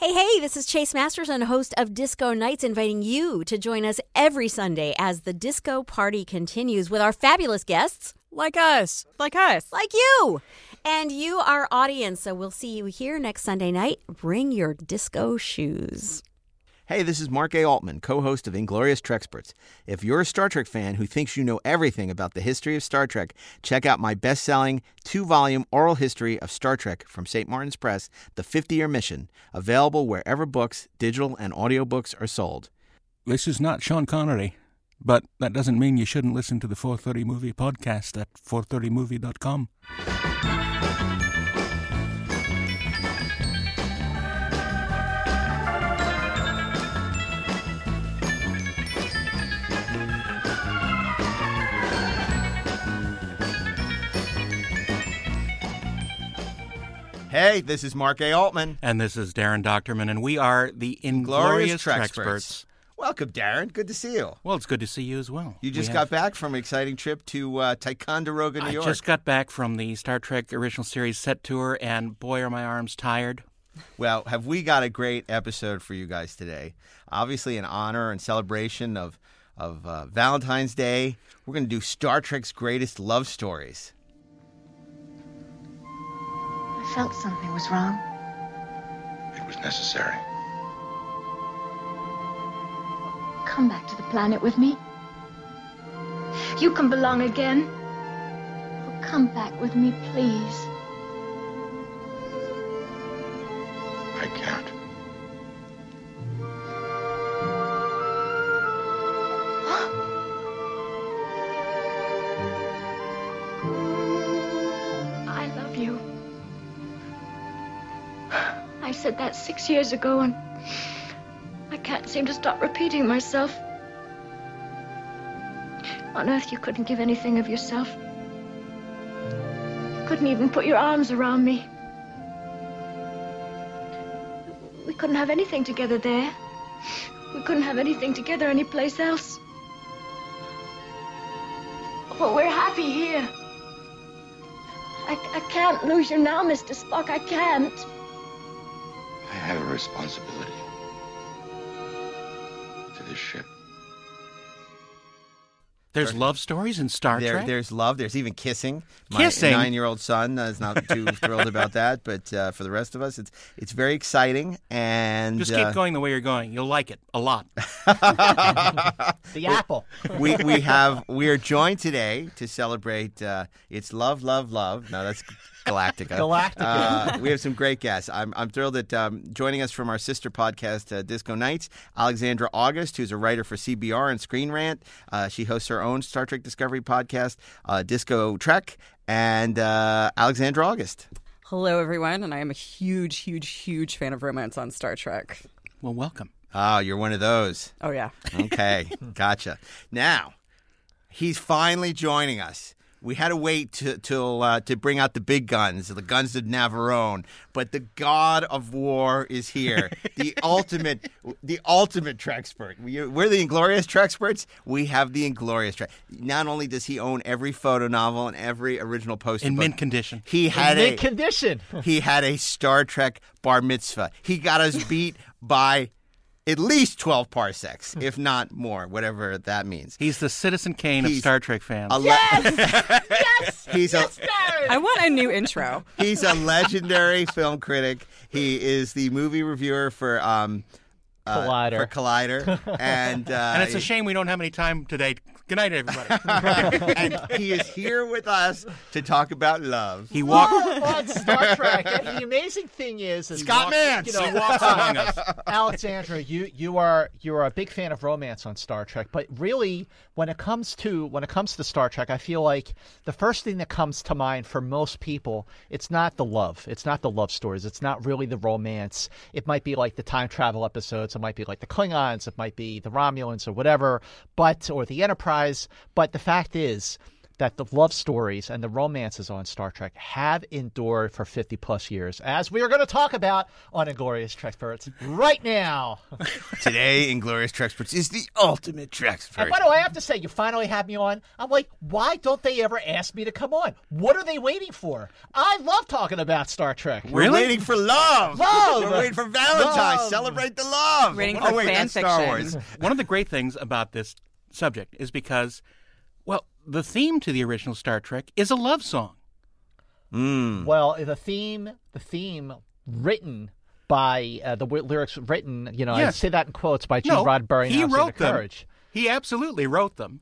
Hey, this is Chase Masterson, host of Disco Nights, inviting you to join us every Sunday as the disco party continues with our fabulous guests. Like us. Like you. And you, our audience. So we'll see you here next Sunday night. Bring your disco shoes. Hey, this is Mark A. Altman, co-host of Inglorious Treksperts. If you're a Star Trek fan who thinks you know everything about the history of Star Trek, check out my best-selling 2-volume oral history of Star Trek from St. Martin's Press, The 50-Year Mission, available wherever books, digital and audiobooks are sold. This is not Sean Connery, but that doesn't mean you shouldn't listen to the 430 Movie podcast at 430movie.com. Hey, this is Mark A. Altman. And this is Darren Docterman, and we are the Inglorious Treksperts. Welcome, Darren. Good to see you. Well, it's good to see you as well. You just got back from an exciting trip to Ticonderoga, New York. I just got back from the Star Trek Original Series set tour, and boy, are my arms tired. Well, have we got a great episode for you guys today. Obviously, in honor and celebration of Valentine's Day, we're going to do Star Trek's greatest love stories. I felt something was wrong. It was necessary. Come back to the planet with me. You can belong again. Oh, come back with me, please. I can't. I said that 6 years ago, and I can't seem to stop repeating myself. On Earth, you couldn't give anything of yourself. You couldn't even put your arms around me. We couldn't have anything together there. We couldn't have anything together anyplace else. But we're happy here. I can't lose you now, Mr. Spock. I can't. I have a responsibility to this ship. There's love stories in Star Trek? There's love. There's even kissing. My 9-year-old son is not too thrilled about that, but for the rest of us, it's very exciting. And just keep going the way you're going. You'll like it a lot. The apple. We are joined today to celebrate it's love, love, love. No, that's Galactica. We have some great guests. I'm thrilled that joining us from our sister podcast, Disco Nights, Alexandra August, who's a writer for CBR and Screen Rant. She hosts her own Star Trek Discovery podcast, Disco Trek, and Alexandra August. Hello, everyone, and I am a huge, huge, huge fan of romance on Star Trek. Well, welcome. Oh, you're one of those. Oh, yeah. Okay, gotcha. Now, he's finally joining us. We had to wait to bring out the big guns, the guns of Navarone. But the god of war is here, the ultimate Trekspert. We're the Inglorious Treksperts. We have the Inglorious Trek. Not only does he own every photo novel and every original poster in mint condition, he had a Star Trek bar mitzvah. He got us beat by at least 12 parsecs, if not more, whatever that means. He's the Citizen Kane of Star Trek fans. Yes! Yes! I want a new intro. He's a legendary film critic. He is the movie reviewer for Collider. And it's a shame we don't have any time today. Good night, everybody. And he is here with us to talk about love. He walked on Star Trek. And the amazing thing is Scott Mance. He walks among us. Alexandra, you are a big fan of romance on Star Trek, but really, when it comes to Star Trek, I feel like the first thing that comes to mind for most people, it's not the love. It's not the love stories. It's not really the romance. It might be like the time travel episodes. It might be like the Klingons. It might be the Romulans or whatever. But the Enterprise. But the fact is, that the love stories and the romances on Star Trek have endured for 50-plus years, as we are going to talk about on Inglorious Treksperts right now. Today, Inglorious Treksperts is the ultimate Trekspert. And by the way, I have to say, you finally have me on. I'm like, why don't they ever ask me to come on? What are they waiting for? I love talking about Star Trek. We're waiting for love. We're waiting for Valentine's. Love. Celebrate the love. We're waiting for fan fiction. Star Wars. One of the great things about this subject is because, well, the theme to the original Star Trek is a love song. Mm. Well, the theme written by the lyrics written, you know, yes. I say that in quotes, by Jim Roddenberry and Alexander Courage. He absolutely wrote them.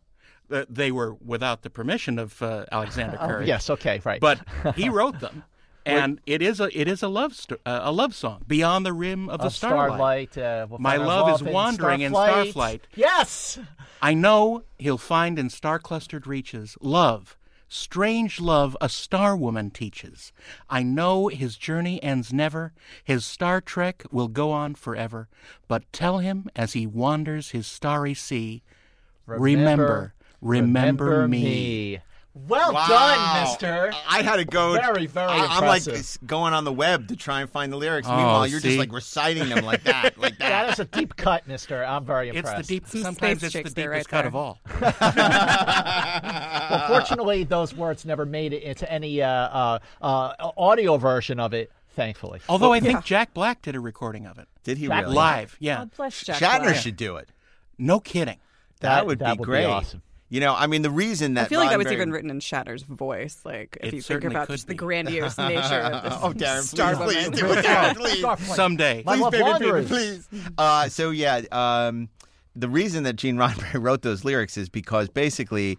They were without the permission of Alexander Courage. Yes, okay, right. But he wrote them. And it is a a love song, Beyond the Rim of the Starlight. We'll my love is wandering in Starflight. Yes! I know he'll find in star-clustered reaches love, strange love a star woman teaches. I know his journey ends never, his Star Trek will go on forever. But tell him as he wanders his starry sea, remember me. Well done, mister. I had to go. Very, very impressive. I'm like going on the web to try and find the lyrics. Meanwhile, you're just like reciting them like that. Like that. That is a deep cut, mister. I'm very impressed. Sometimes it's the deepest cut of all. Well, fortunately, those words never made it into any audio version of it, thankfully. Although I think Jack Black did a recording of it. Did he really? Live, yeah. God bless Jack Black. Shatner should do it. No kidding. That would be great. Be awesome. You know, I mean, the reason that I feel like that was even written in Shatner's voice. Like, if you think about just the grandiose nature of this Darren, please do it, Darren, please. Someday. Please, baby, please. So, yeah, the reason that Gene Roddenberry wrote those lyrics is because, basically,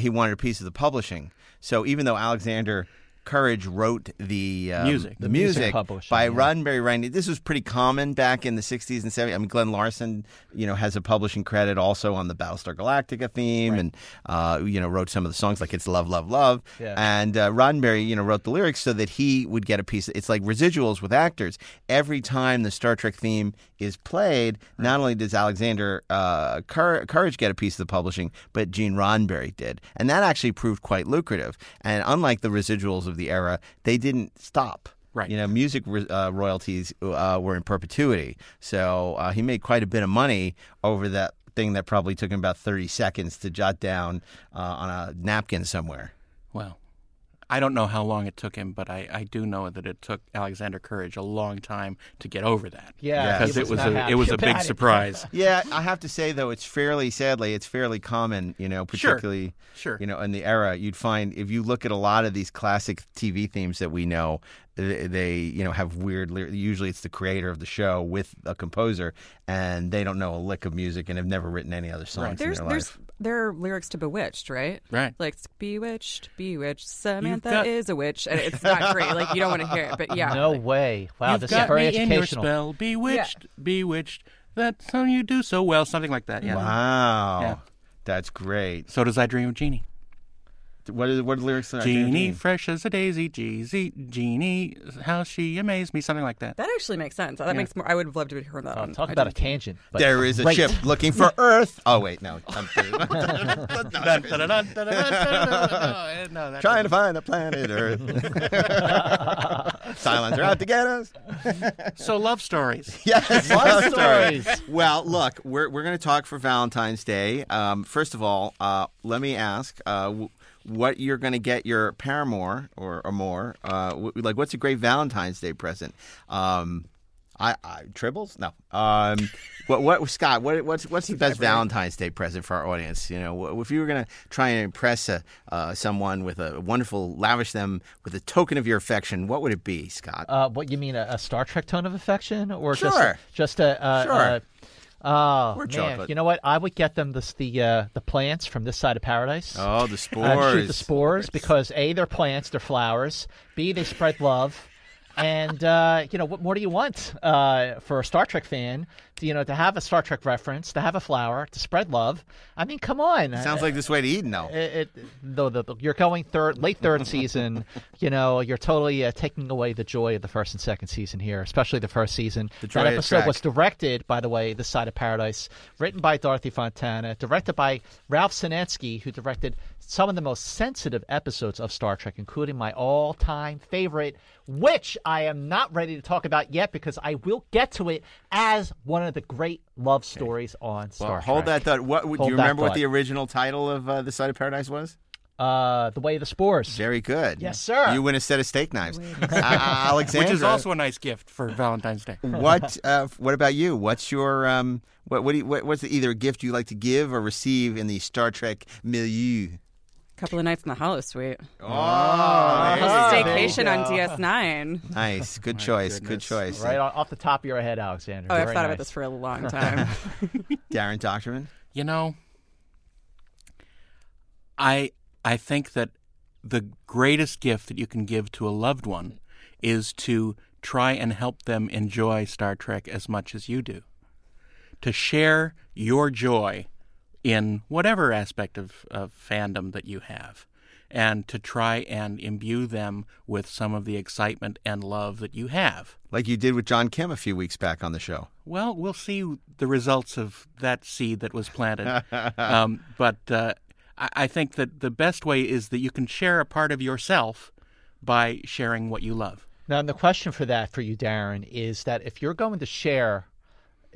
he wanted a piece of the publishing. So even though Alexander Courage wrote the music by Roddenberry writing. This was pretty common back in the 60s and 70s. I mean, Glenn Larson, you know, has a publishing credit also on the Battlestar Galactica theme and, you know, wrote some of the songs like It's Love, Love, Love. Yeah. And Roddenberry, you know, wrote the lyrics so that he would get a piece. It's like residuals with actors. Every time the Star Trek theme is played, not only does Alexander Courage get a piece of the publishing, but Gene Roddenberry did. And that actually proved quite lucrative. And unlike the residuals of the era, they didn't stop. Right. You know, music royalties were in perpetuity. So he made quite a bit of money over that thing that probably took him about 30 seconds to jot down on a napkin somewhere. Well, I don't know how long it took him, but I do know that it took Alexander Courage a long time to get over that. Yeah. Because it was a big surprise. Yeah, I have to say, though, it's fairly common, you know, particularly, you know, in the era. You'd find, if you look at a lot of these classic TV themes that we know, they, you know, have weird lyrics. Usually it's the creator of the show with a composer, and they don't know a lick of music and have never written any other songs in their life. There are lyrics to Bewitched, right? Right. Like, bewitched, Samantha is a witch. And it's not great. Like, you don't want to hear it, but yeah. No way. Wow, this is very educational. You've got me in your spell, bewitched, bewitched, that's how you do so well, something like that. Yeah. Wow. Yeah. That's great. So does I Dream of Jeannie. What are the lyrics? Jeannie, fresh as a daisy, Jeannie, how she amazed me, something like that. That actually makes sense. That makes more. I would have loved to hear that. Talk about a tangent. There is a ship looking for Earth. Oh wait, no. Trying to find the planet Earth. Cylons are out to get us. So love stories. Yes, love stories. Well, look, we're going to talk for Valentine's Day. First of all, let me ask. What you're going to get your paramour or more? Like, what's a great Valentine's Day present? I tribbles? No. What Scott? What's the best Valentine's Day present for our audience? You know, if you were going to try and impress someone with a wonderful, lavish them with a token of your affection, what would it be, Scott? What you mean, a Star Trek tone of affection, or just a Oh, man, chocolate. You know what? I would get them the plants from This Side of Paradise. Oh, the spores. Shoot the spores because, A, they're plants, they're flowers. B, they spread love. And, you know, what more do you want for a Star Trek fan you know, to have a Star Trek reference, to have a flower, to spread love. I mean, come on. It sounds like this way to Eden now. You're going late third season. You know, you're totally taking away the joy of the first and second season here, especially the first season. That episode was directed, by the way, This Side of Paradise, written by Dorothy Fontana, directed by Ralph Senensky, who directed some of the most sensitive episodes of Star Trek, including my all-time favorite, which I am not ready to talk about yet because I will get to it as one of the great love stories on Star Trek. Hold that thought. Do you remember what the original title of This Side of Paradise was? The Way of the Spores. Very good. Yes, sir. You win a set of steak knives. Alexandra. Which is also a nice gift for Valentine's Day. What about you? What's your what's either a gift you like to give or receive in the Star Trek milieu? Couple of nights in the Hollow Suite. Oh, staycation on DS9. Nice, good choice, goodness. Good choice. Right off the top of your head, Alexander. Oh, I've thought about this for a long time. Darren Docterman, you know, I think that the greatest gift that you can give to a loved one is to try and help them enjoy Star Trek as much as you do. To share your joy in whatever aspect of fandom that you have, and to try and imbue them with some of the excitement and love that you have. Like you did with John Kim a few weeks back on the show. Well, we'll see the results of that seed that was planted. But I think that the best way is that you can share a part of yourself by sharing what you love. Now, and the question for that for you, Darren, is that if you're going to share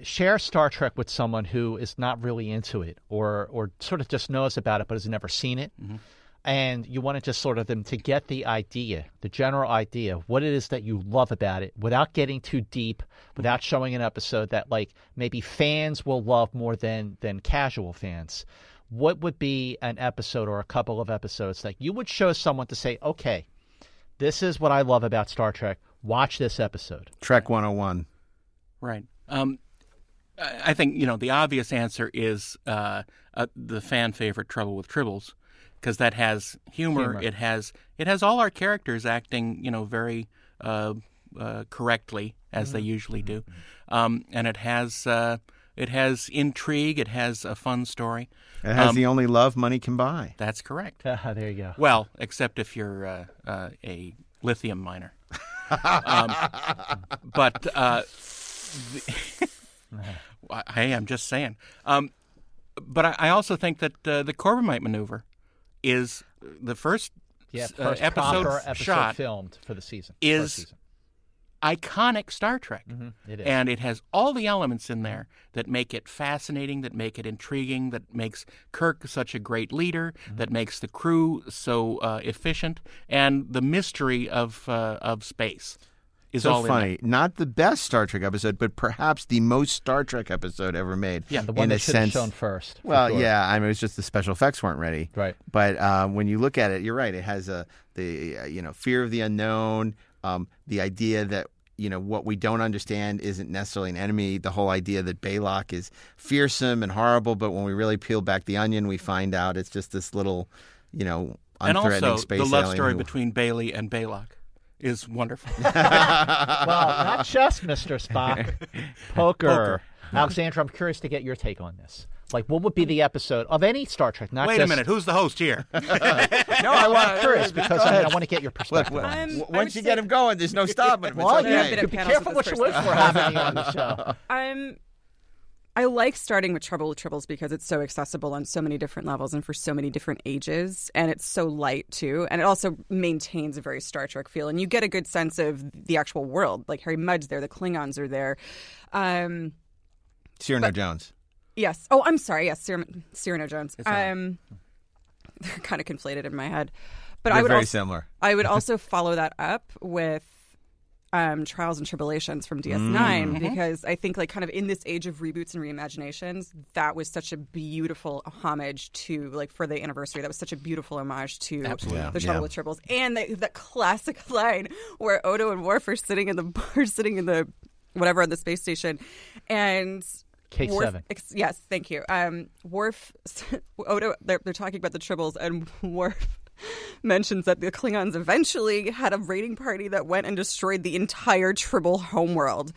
Star Trek with someone who is not really into it or sort of just knows about it but has never seen it, mm-hmm. and you want to just sort of them to get the idea, the general idea, what it is that you love about it without getting too deep, without showing an episode that like maybe fans will love more than casual fans, what would be an episode or a couple of episodes that you would show someone to say, okay, this is what I love about Star Trek, watch this episode? Trek 101. Right. I think, you know, the obvious answer is the fan favorite Trouble with Tribbles, because that has humor. It has all our characters acting, you know, very correctly as they usually do, and it has intrigue. It has a fun story. It has the only love money can buy. That's correct. There you go. Well, except if you're a lithium miner, but. Hey, I'm just saying. But I also think that the Corbomite maneuver is the first episode shot filmed for the season. Is iconic Star Trek. Mm-hmm. It is. And it has all the elements in there that make it fascinating, that make it intriguing, that makes Kirk such a great leader, mm-hmm. that makes the crew so efficient, and the mystery of space. So funny. Not the best Star Trek episode, but perhaps the most Star Trek episode ever made. Yeah, the one that should have shown first. Well, yeah, I mean, it was just the special effects weren't ready. Right. But when you look at it, you're right. It has the fear of the unknown, the idea that, you know, what we don't understand isn't necessarily an enemy, the whole idea that Baylock is fearsome and horrible, but when we really peel back the onion, we find out it's just this little, you know, unthreatening space alien. And also the love story between Bailey and Baylock is wonderful. Well, not just Mr. Spock. Poker. Alexandra, I'm curious to get your take on this. Like, what would be the episode of any Star Trek? Not Wait just... a minute. Who's the host here? No, I'm curious because I want to get your perspective. Once you get him going, there's no stopping. Well, you be careful what you wish for happening on the show. I like starting with Trouble with Tribbles because it's so accessible on so many different levels and for so many different ages. And it's so light, too. And it also maintains a very Star Trek feel. And you get a good sense of the actual world. Like Harry Mudd's there. The Klingons are there. Cyrano Jones. Yes. Oh, I'm sorry. Yes, Cyrano Jones. They're kind of conflated in my head. But they're very similar. I would also follow that up with Trials and Tribulations from DS9 because I think, like, kind of in this age of reboots and reimaginations, that was such a beautiful homage to, like, for the anniversary, that was such a beautiful homage to the Trouble with Tribbles. And that classic line where Odo and Worf are sitting in the bar, sitting in the whatever on the space station, and K7. Yes, thank you. Worf, Odo, they're talking about the Tribbles, and Worf mentions that the Klingons eventually had a raiding party that went and destroyed the entire Tribble homeworld.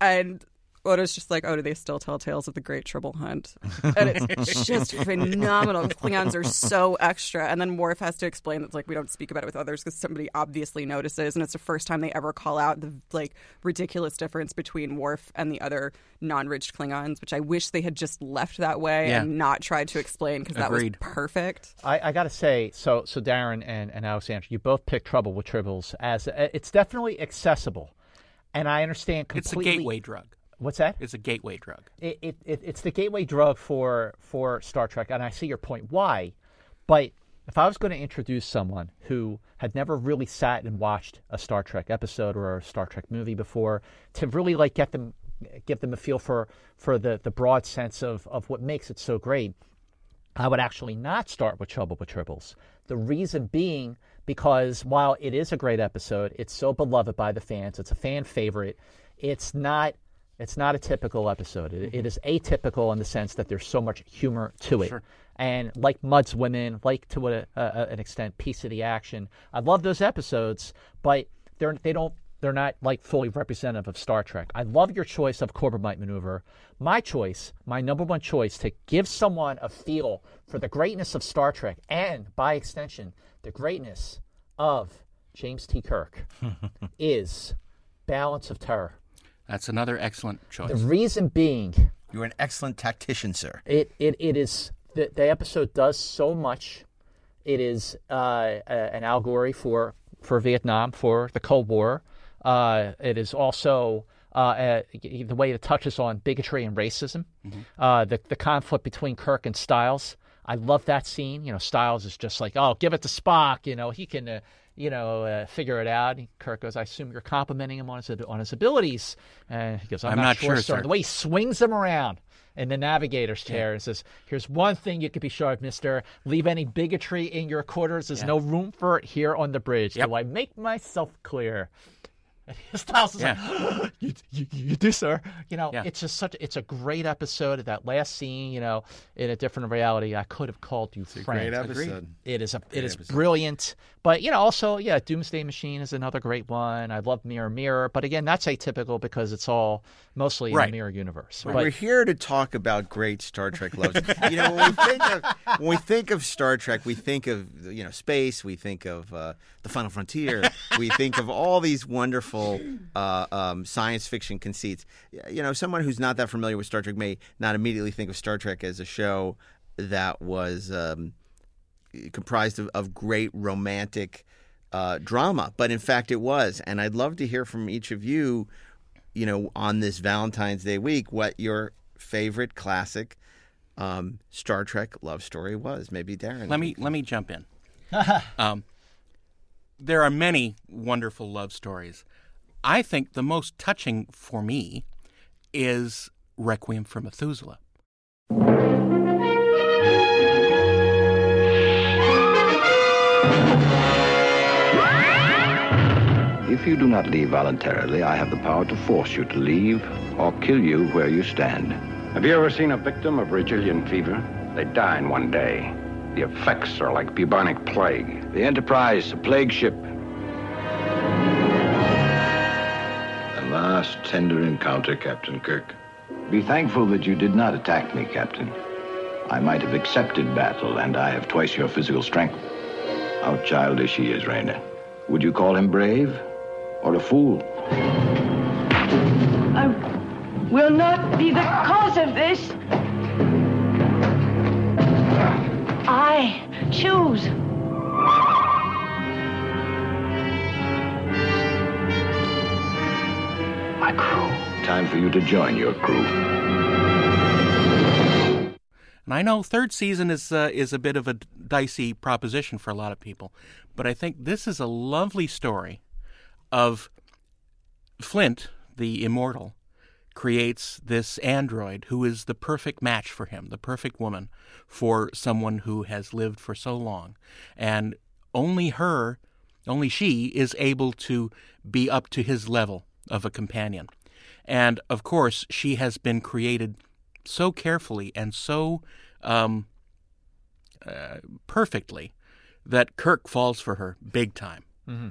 And But it's just like, oh, do they still tell tales of the Great Trouble Hunt? And it's just phenomenal. The Klingons are so extra. And then Worf has to explain that, like, we don't speak about it with others because somebody obviously notices. And it's the first time they ever call out the, like, ridiculous difference between Worf and the other non-ridged Klingons, which I wish they had just left that way and not tried to explain, because that was perfect. I got to say, so Darren and Alexandra, you both picked Trouble with Tribbles as it's definitely accessible. And I understand completely. It's a gateway drug. What's that? It's a gateway drug. It's the gateway drug for Star Trek, and I see your point why. But if I was going to introduce someone who had never really sat and watched a Star Trek episode or a Star Trek movie before, to really like give them a feel for the broad sense of what makes it so great, I would actually not start with Trouble with Tribbles. The reason being, because while it is a great episode, it's so beloved by the fans, it's a fan favorite, it's not a typical episode. It is atypical in the sense that there's so much humor to it. Sure. And like Mudd's Women, like to an extent, Piece of the Action. I love those episodes, but they're not like fully representative of Star Trek. I love your choice of Corbomite Maneuver. My number one choice to give someone a feel for the greatness of Star Trek and, by extension, the greatness of James T. Kirk is Balance of Terror. That's another excellent choice. The reason being, you're an excellent tactician, sir. It is the episode does so much. It is an allegory for Vietnam, for the Cold War. It is also the way it touches on bigotry and racism. Mm-hmm. The conflict between Kirk and Styles. I love that scene. You know, Styles is just like, oh, give it to Spock. You know, he can. Figure it out. And Kirk goes, I assume you're complimenting him on his abilities. And he goes, I'm not sure, sir. And the way he swings him around in the navigator's chair and says, here's one thing you could be sure of, mister. Leave any bigotry in your quarters. There's no room for it here on the bridge. Yep. Do I make myself clear? And his spouse is like, you do, sir. It's just it's a great episode. Of that last scene, in a different reality, I could have called you friend. Great episode. It is brilliant. But also, Doomsday Machine is another great one. I love Mirror Mirror, but again, that's atypical because it's all mostly in the mirror universe. Right. But we're here to talk about great Star Trek loves. When we think of Star Trek, we think of space, we think of the Final Frontier, we think of all these wonderful science fiction conceits. Someone who's not that familiar with Star Trek may not immediately think of Star Trek as a show that was comprised of great romantic drama, but in fact it was. And I'd love to hear from each of you, on this Valentine's Day week, what your favorite classic Star Trek love story was. Maybe Darren. Let me jump in. There are many wonderful love stories. I think the most touching for me is Requiem for Methuselah. If you do not leave voluntarily, I have the power to force you to leave or kill you where you stand. Have you ever seen a victim of Rigelian fever? They die in one day. The effects are like bubonic plague. The Enterprise, a plague ship. A last tender encounter, Captain Kirk. Be thankful that you did not attack me, Captain. I might have accepted battle, and I have twice your physical strength. How childish he is, Raina. Would you call him brave or a fool? I will not be the cause of this. I choose. My crew. Time for you to join your crew. And I know third season is a bit of a dicey proposition for a lot of people, but I think this is a lovely story of Flint, the immortal, creates this android who is the perfect match for him, the perfect woman for someone who has lived for so long. And only she is able to be up to his level of a companion. And, of course, she has been created so carefully and so perfectly that Kirk falls for her big time. Mm-hmm.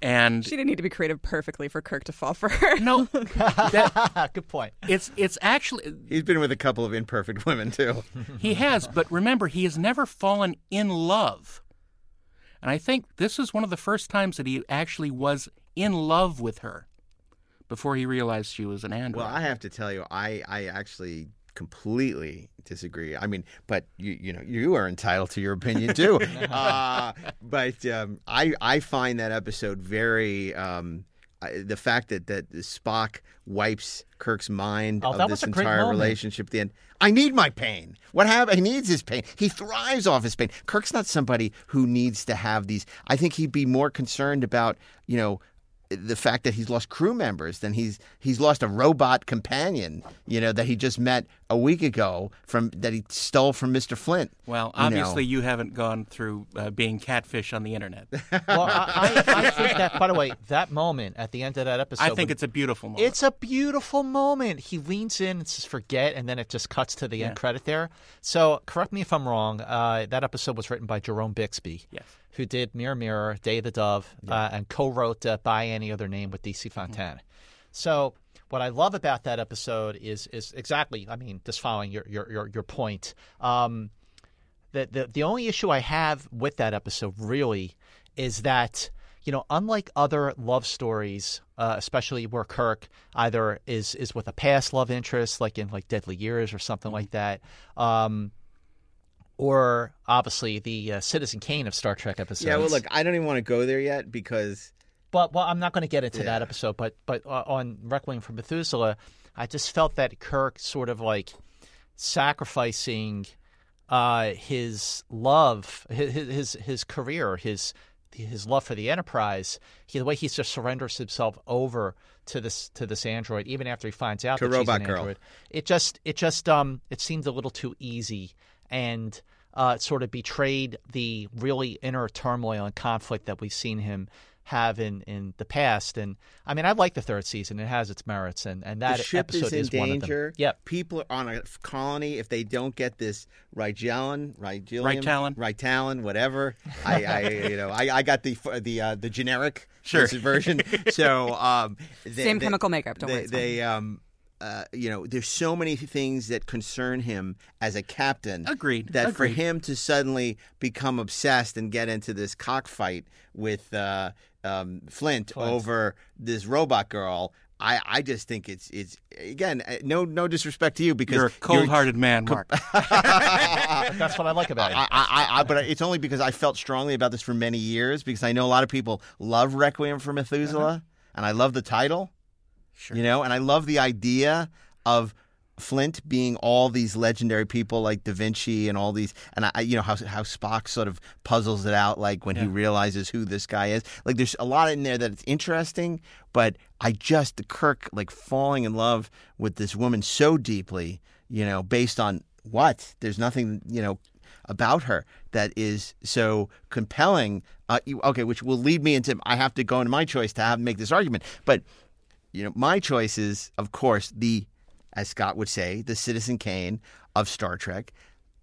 And she didn't need to be creative perfectly for Kirk to fall for her. No. Good point. It's actually... He's been with a couple of imperfect women, too. He has, but remember, he has never fallen in love. And I think this is one of the first times that he actually was in love with her before he realized she was an android. Well, I have to tell you, I actually... completely disagree. I mean, but you know, you are entitled to your opinion too. I find that episode very the fact that Spock wipes Kirk's mind of this entire relationship at the end. I need my pain. What happened? He needs his pain. He thrives off his pain. Kirk's not somebody who needs to have these. I think he'd be more concerned about, you know, the fact that he's lost crew members, then he's lost a robot companion, you know, that he just met a week ago that he stole from Mr. Flint. Well, obviously you haven't gone through being catfish on the internet. Well, I think that, by the way, that moment at the end of that episode. I think it's a beautiful moment. It's a beautiful moment. He leans in and says forget, and then it just cuts to the end credit there. So correct me if I'm wrong. That episode was written by Jerome Bixby. Yes. Who did Mirror, Mirror, Day of the Dove, and co-wrote By Any Other Name with DC Fontana. Mm-hmm. So what I love about that episode is exactly, I mean, just following your point. The only issue I have with that episode really is that, you know, unlike other love stories, especially where Kirk either is with a past love interest, like in like Deadly Years or something like that, or obviously the Citizen Kane of Star Trek episodes. Yeah, well, look, I don't even want to go there yet because... But, well, I'm not going to get into that episode, but on Requiem for Methuselah, I just felt that Kirk sort of like sacrificing his love, his career, his love for the Enterprise, the way he just surrenders himself over to this android, even after he finds out that she's an android. It seemed a little too easy. And sort of betrayed the really inner turmoil and conflict that we've seen him have in the past. And I mean, I like the third season; it has its merits, and that episode is one of them. Yeah, people are on a colony if they don't get this Rigelian, whatever. I got the generic version. So same chemical makeup. Don't worry. There's so many things that concern him as a captain. Agreed. That for him to suddenly become obsessed and get into this cockfight with Flint over this robot girl, I just think it's again, no disrespect to you because you're a cold-hearted man, Mark. That's what I like about it. But it's only because I felt strongly about this for many years because I know a lot of people love Requiem for Methuselah, and I love the title. Sure. You know, and I love the idea of Flint being all these legendary people like Da Vinci and all these, and I, you know, how Spock sort of puzzles it out, like when he realizes who this guy is. Like, there's a lot in there that it's interesting, but the Kirk like falling in love with this woman so deeply, you know, based on what? There's nothing, you know, about her that is so compelling. Which will lead me into I have to go into my choice to make this argument, but. You know, my choice is, of course, as Scott would say, the Citizen Kane of Star Trek,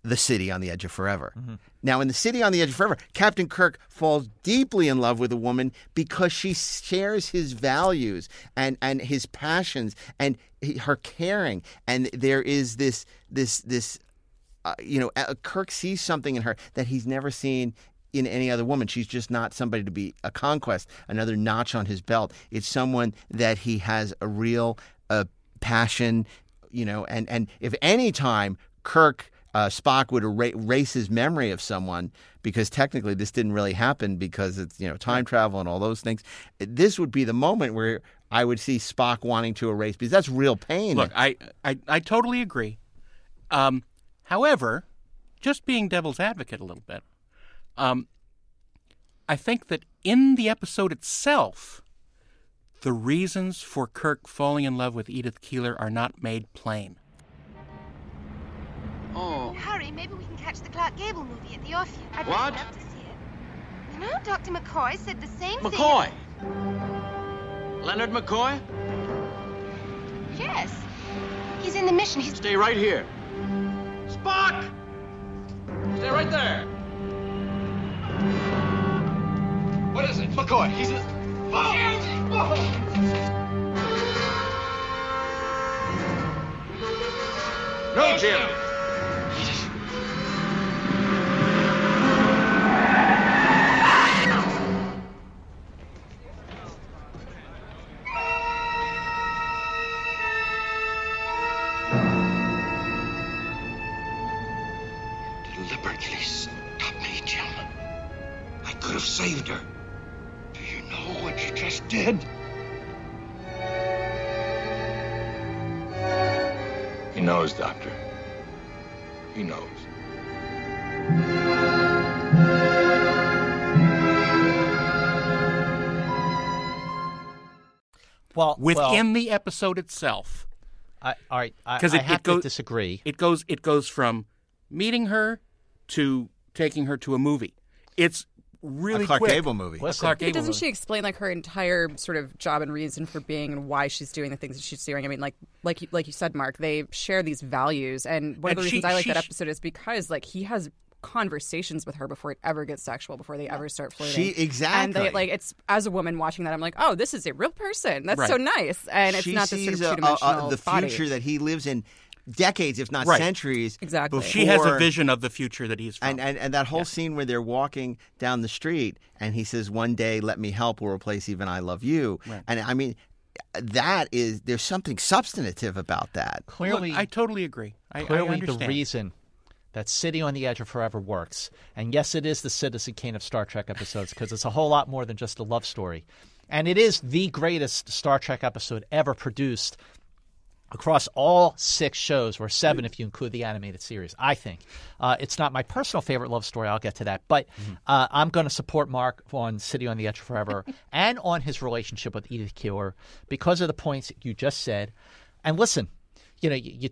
the City on the Edge of Forever. Mm-hmm. Now, in the City on the Edge of Forever, Captain Kirk falls deeply in love with a woman because she shares his values and his passions and her caring. And there is this Kirk sees something in her that he's never seen in any other woman. She's just not somebody to be a conquest, another notch on his belt. It's someone that he has a real passion, you know, and if any time Kirk, Spock would erase his memory of someone, because technically this didn't really happen because it's, you know, time travel and all those things, this would be the moment where I would see Spock wanting to erase, because that's real pain. Look, I totally agree. However, just being devil's advocate a little bit, I think that in the episode itself, the reasons for Kirk falling in love with Edith Keeler are not made plain. Oh. Hurry, maybe we can catch the Clark Gable movie at the Orpheum. I'd really love to see it. You know, Dr. McCoy said the same thing. McCoy? Leonard McCoy? Yes. He's in the mission. Stay right here. Spock! Stay right there. What is it? McCoy. He's in... No, Jim. Deliberately stopped me, Jim. I could have saved her. Do you know what you just did? He knows, Doctor. He knows. Well, within the episode itself. All right, I have to disagree. It goes from meeting her to taking her to a movie. It's really quick. Cable movie. Doesn't she explain like her entire sort of job and reason for being and why she's doing the things that she's doing? I mean, like you said, Mark, they share these values, and one of the reasons I like that episode is because like he has conversations with her before it ever gets sexual, before they ever start flirting. And they, like, it's as a woman watching that, I'm like, oh, this is a real person. That's so nice, and it's not this sort of two-dimensional the future body that he lives in. Decades, if not centuries. Exactly. She has a vision of the future that he's from. And that whole scene where they're walking down the street and he says, one day, let me help, we'll replace even I love you. Right. And I mean, that is, there's something substantive about that. Clearly, look, I totally agree. Clearly I understand. The reason that City on the Edge of Forever works, and yes, it is the Citizen Kane of Star Trek episodes because it's a whole lot more than just a love story. And it is the greatest Star Trek episode ever produced across all 6 shows, or 7 if you include the animated series, I think. It's not my personal favorite love story. I'll get to that. But I'm going to support Mark on City on the Edge Forever and on his relationship with Edith Keeler because of the points you just said. And listen, you know, you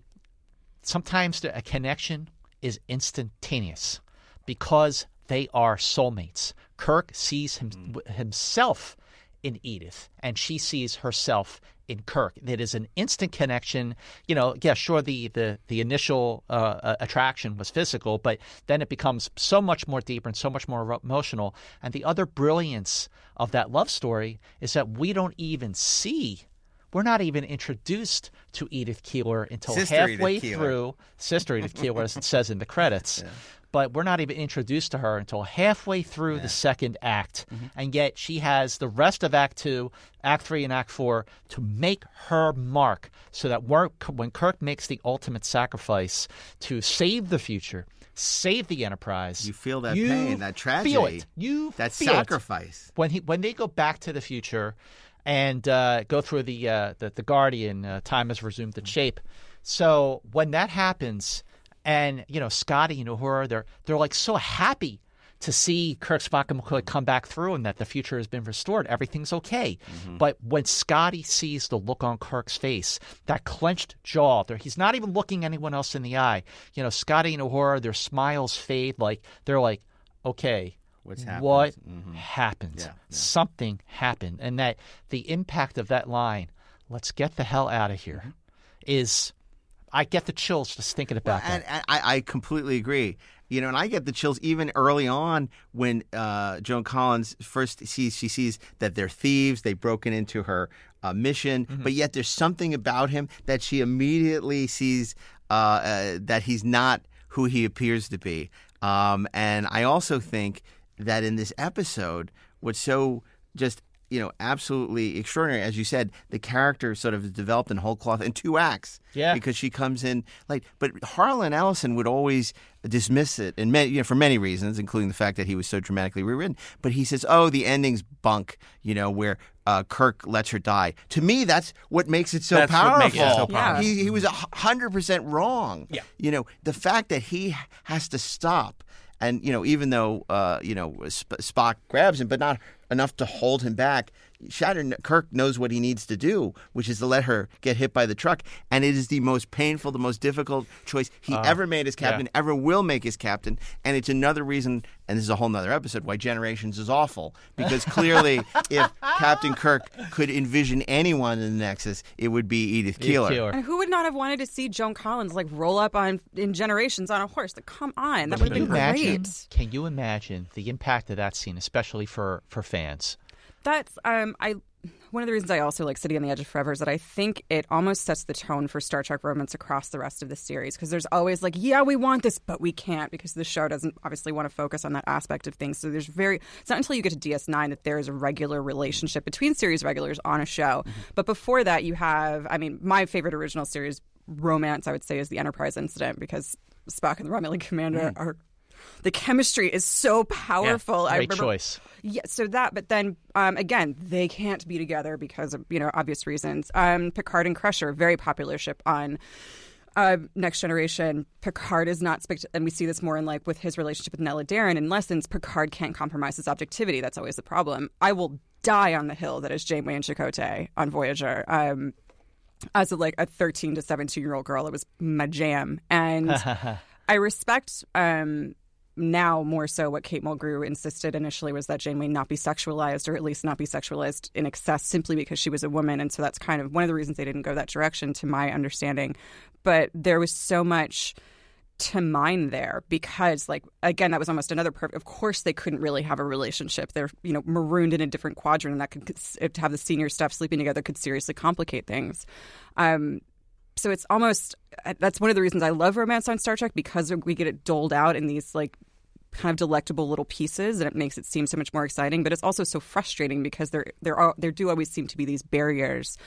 sometimes a connection is instantaneous because they are soulmates. Kirk sees himself in Edith, and she sees herself in Kirk. It is an instant connection. You know, yeah, sure, the initial attraction was physical, but then it becomes so much more deeper and so much more emotional. And the other brilliance of that love story is that we don't even see, we're not even introduced to Edith Keeler until halfway through. Sister Edith Keeler, as it says in the credits. Yeah. But we're not even introduced to her until halfway through the second act. Mm-hmm. And yet she has the rest of Act 2, Act 3, and Act 4 to make her mark so that when Kirk makes the ultimate sacrifice to save the future, save the Enterprise. You feel that pain, that tragedy. You feel it. That sacrifice. When they go back to the future and go through the Guardian, time has resumed its shape. So when that happens... And, you know, Scotty and Uhura, they're like so happy to see Kirk, Spock, and McCoy come back through and that the future has been restored. Everything's okay. Mm-hmm. But when Scotty sees the look on Kirk's face, that clenched jaw, he's not even looking anyone else in the eye. You know, Scotty and Uhura, their smiles fade. Like they're like, okay, what happened? Yeah, yeah. Something happened. And that the impact of that line, let's get the hell out of here, is... I get the chills just thinking about that. And I completely agree. You know, and I get the chills even early on when Joan Collins first sees that they're thieves. They've broken into her mission. Mm-hmm. But yet there's something about him that she immediately sees that he's not who he appears to be. And I also think that in this episode, what's so just... you know, absolutely extraordinary. As you said, the character sort of developed in whole cloth in 2 acts. Yeah. Because she comes in like, but Harlan Ellison would always dismiss it, and you know, for many reasons, including the fact that he was so dramatically rewritten. But he says, "Oh, the ending's bunk," you know, where Kirk lets her die. To me, that's what makes it so powerful. What makes it so powerful. He was 100% wrong. Yeah. You know, the fact that he has to stop, and you know, even though you know, Spock grabs him, but not enough to hold him back. Kirk knows what he needs to do, which is to let her get hit by the truck. And it is the most painful, the most difficult choice he ever made as captain, ever will make as captain. And it's another reason, and this is a whole nother episode, why Generations is awful. Because clearly, if Captain Kirk could envision anyone in the Nexus, it would be Edith Keeler. And who would not have wanted to see Joan Collins like roll up in Generations on a horse? Like, come on, that would have been great. Can you imagine the impact of that scene, especially for fans? That's one of the reasons I also like City on the Edge of Forever is that I think it almost sets the tone for Star Trek romance across the rest of the series, because there's always like, yeah, we want this, but we can't, because the show doesn't obviously want to focus on that aspect of things. So there's it's not until you get to DS9 that there is a regular relationship between series regulars on a show. Mm-hmm. But before that, you have, I mean, my favorite original series romance, I would say, is the Enterprise Incident, because Spock and the Romulan Commander are... The chemistry is so powerful. Yeah, great choice. Yeah, so that, but then, again, they can't be together because of, obvious reasons. Picard and Crusher, very popular ship on Next Generation. Picard is not, and we see this more in, like, with his relationship with Nella Darren in Lessons, Picard can't compromise his objectivity. That's always the problem. I will die on the hill that is Janeway and Chakotay on Voyager. As, like, a 13 to 17-year-old girl, it was my jam. And I respect... Now, more so, what Kate Mulgrew insisted initially was that Janeway not be sexualized, or at least not be sexualized in excess, simply because she was a woman. And so that's kind of one of the reasons they didn't go that direction, to my understanding. But there was so much to mine there, because, like, again, that was almost another perfect. Of course, they couldn't really have a relationship. They're, marooned in a different quadrant, and that could have the senior staff sleeping together could seriously complicate things. So it's almost – that's one of the reasons I love romance on Star Trek, because we get it doled out in these, like, kind of delectable little pieces, and it makes it seem so much more exciting. But it's also so frustrating, because there do always seem to be these barriers,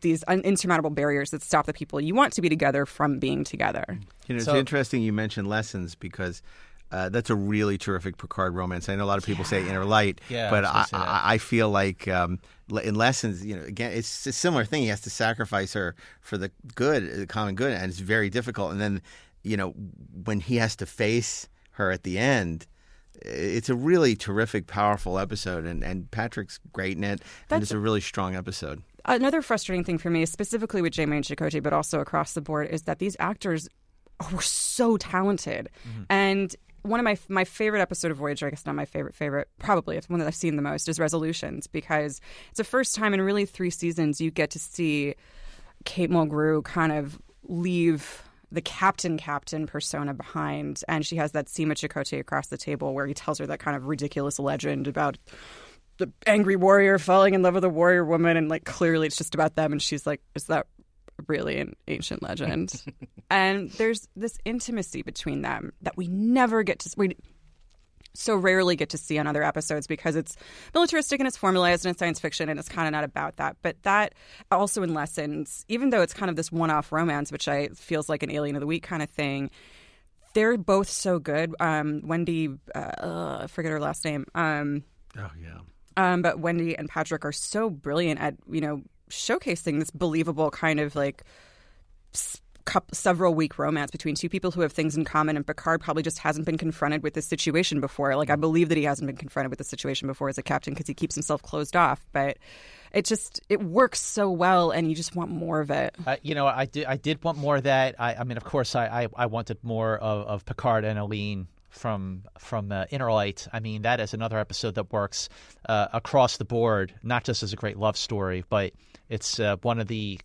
these insurmountable barriers that stop the people you want to be together from being together. It's interesting you mentioned Lessons, because – that's a really terrific Picard romance. I know a lot of people say Inner Light, but I feel like in Lessons, again, it's a similar thing. He has to sacrifice her for the common good, and it's very difficult. And then, when he has to face her at the end, it's a really terrific, powerful episode, and Patrick's great in it, and it's a really strong episode. Another frustrating thing for me, specifically with Janeway and Chakotay, but also across the board, is that these actors were so talented, and one of my favorite episode of Voyager, I guess not my favorite, probably it's one that I've seen the most, is Resolutions, because it's the first time in really 3 seasons you get to see Kate Mulgrew kind of leave the captain persona behind, and she has that scene with Chakotay across the table where he tells her that kind of ridiculous legend about the angry warrior falling in love with a warrior woman, and like clearly it's just about them, and she's like, is that really an ancient legend? And there's this intimacy between them that we never get to so rarely get to see on other episodes, because it's militaristic and it's formalized and it's science fiction and it's kind of not about that. But that also in Lessons, even though it's kind of this one-off romance, which I feels like an Alien of the Week kind of thing, they're both so good. Wendy, I forget her last name. But Wendy and Patrick are so brilliant at, showcasing this believable kind of like several week romance between two people who have things in common, and Picard probably just hasn't been confronted with this situation before. Like, I believe that he hasn't been confronted with this situation before as a captain, because he keeps himself closed off, but it works so well, and you just want more of it. I did want more of that. I wanted more of Picard and Aline from Inner Light. I mean, that is another episode that works across the board, not just as a great love story, but it's one of the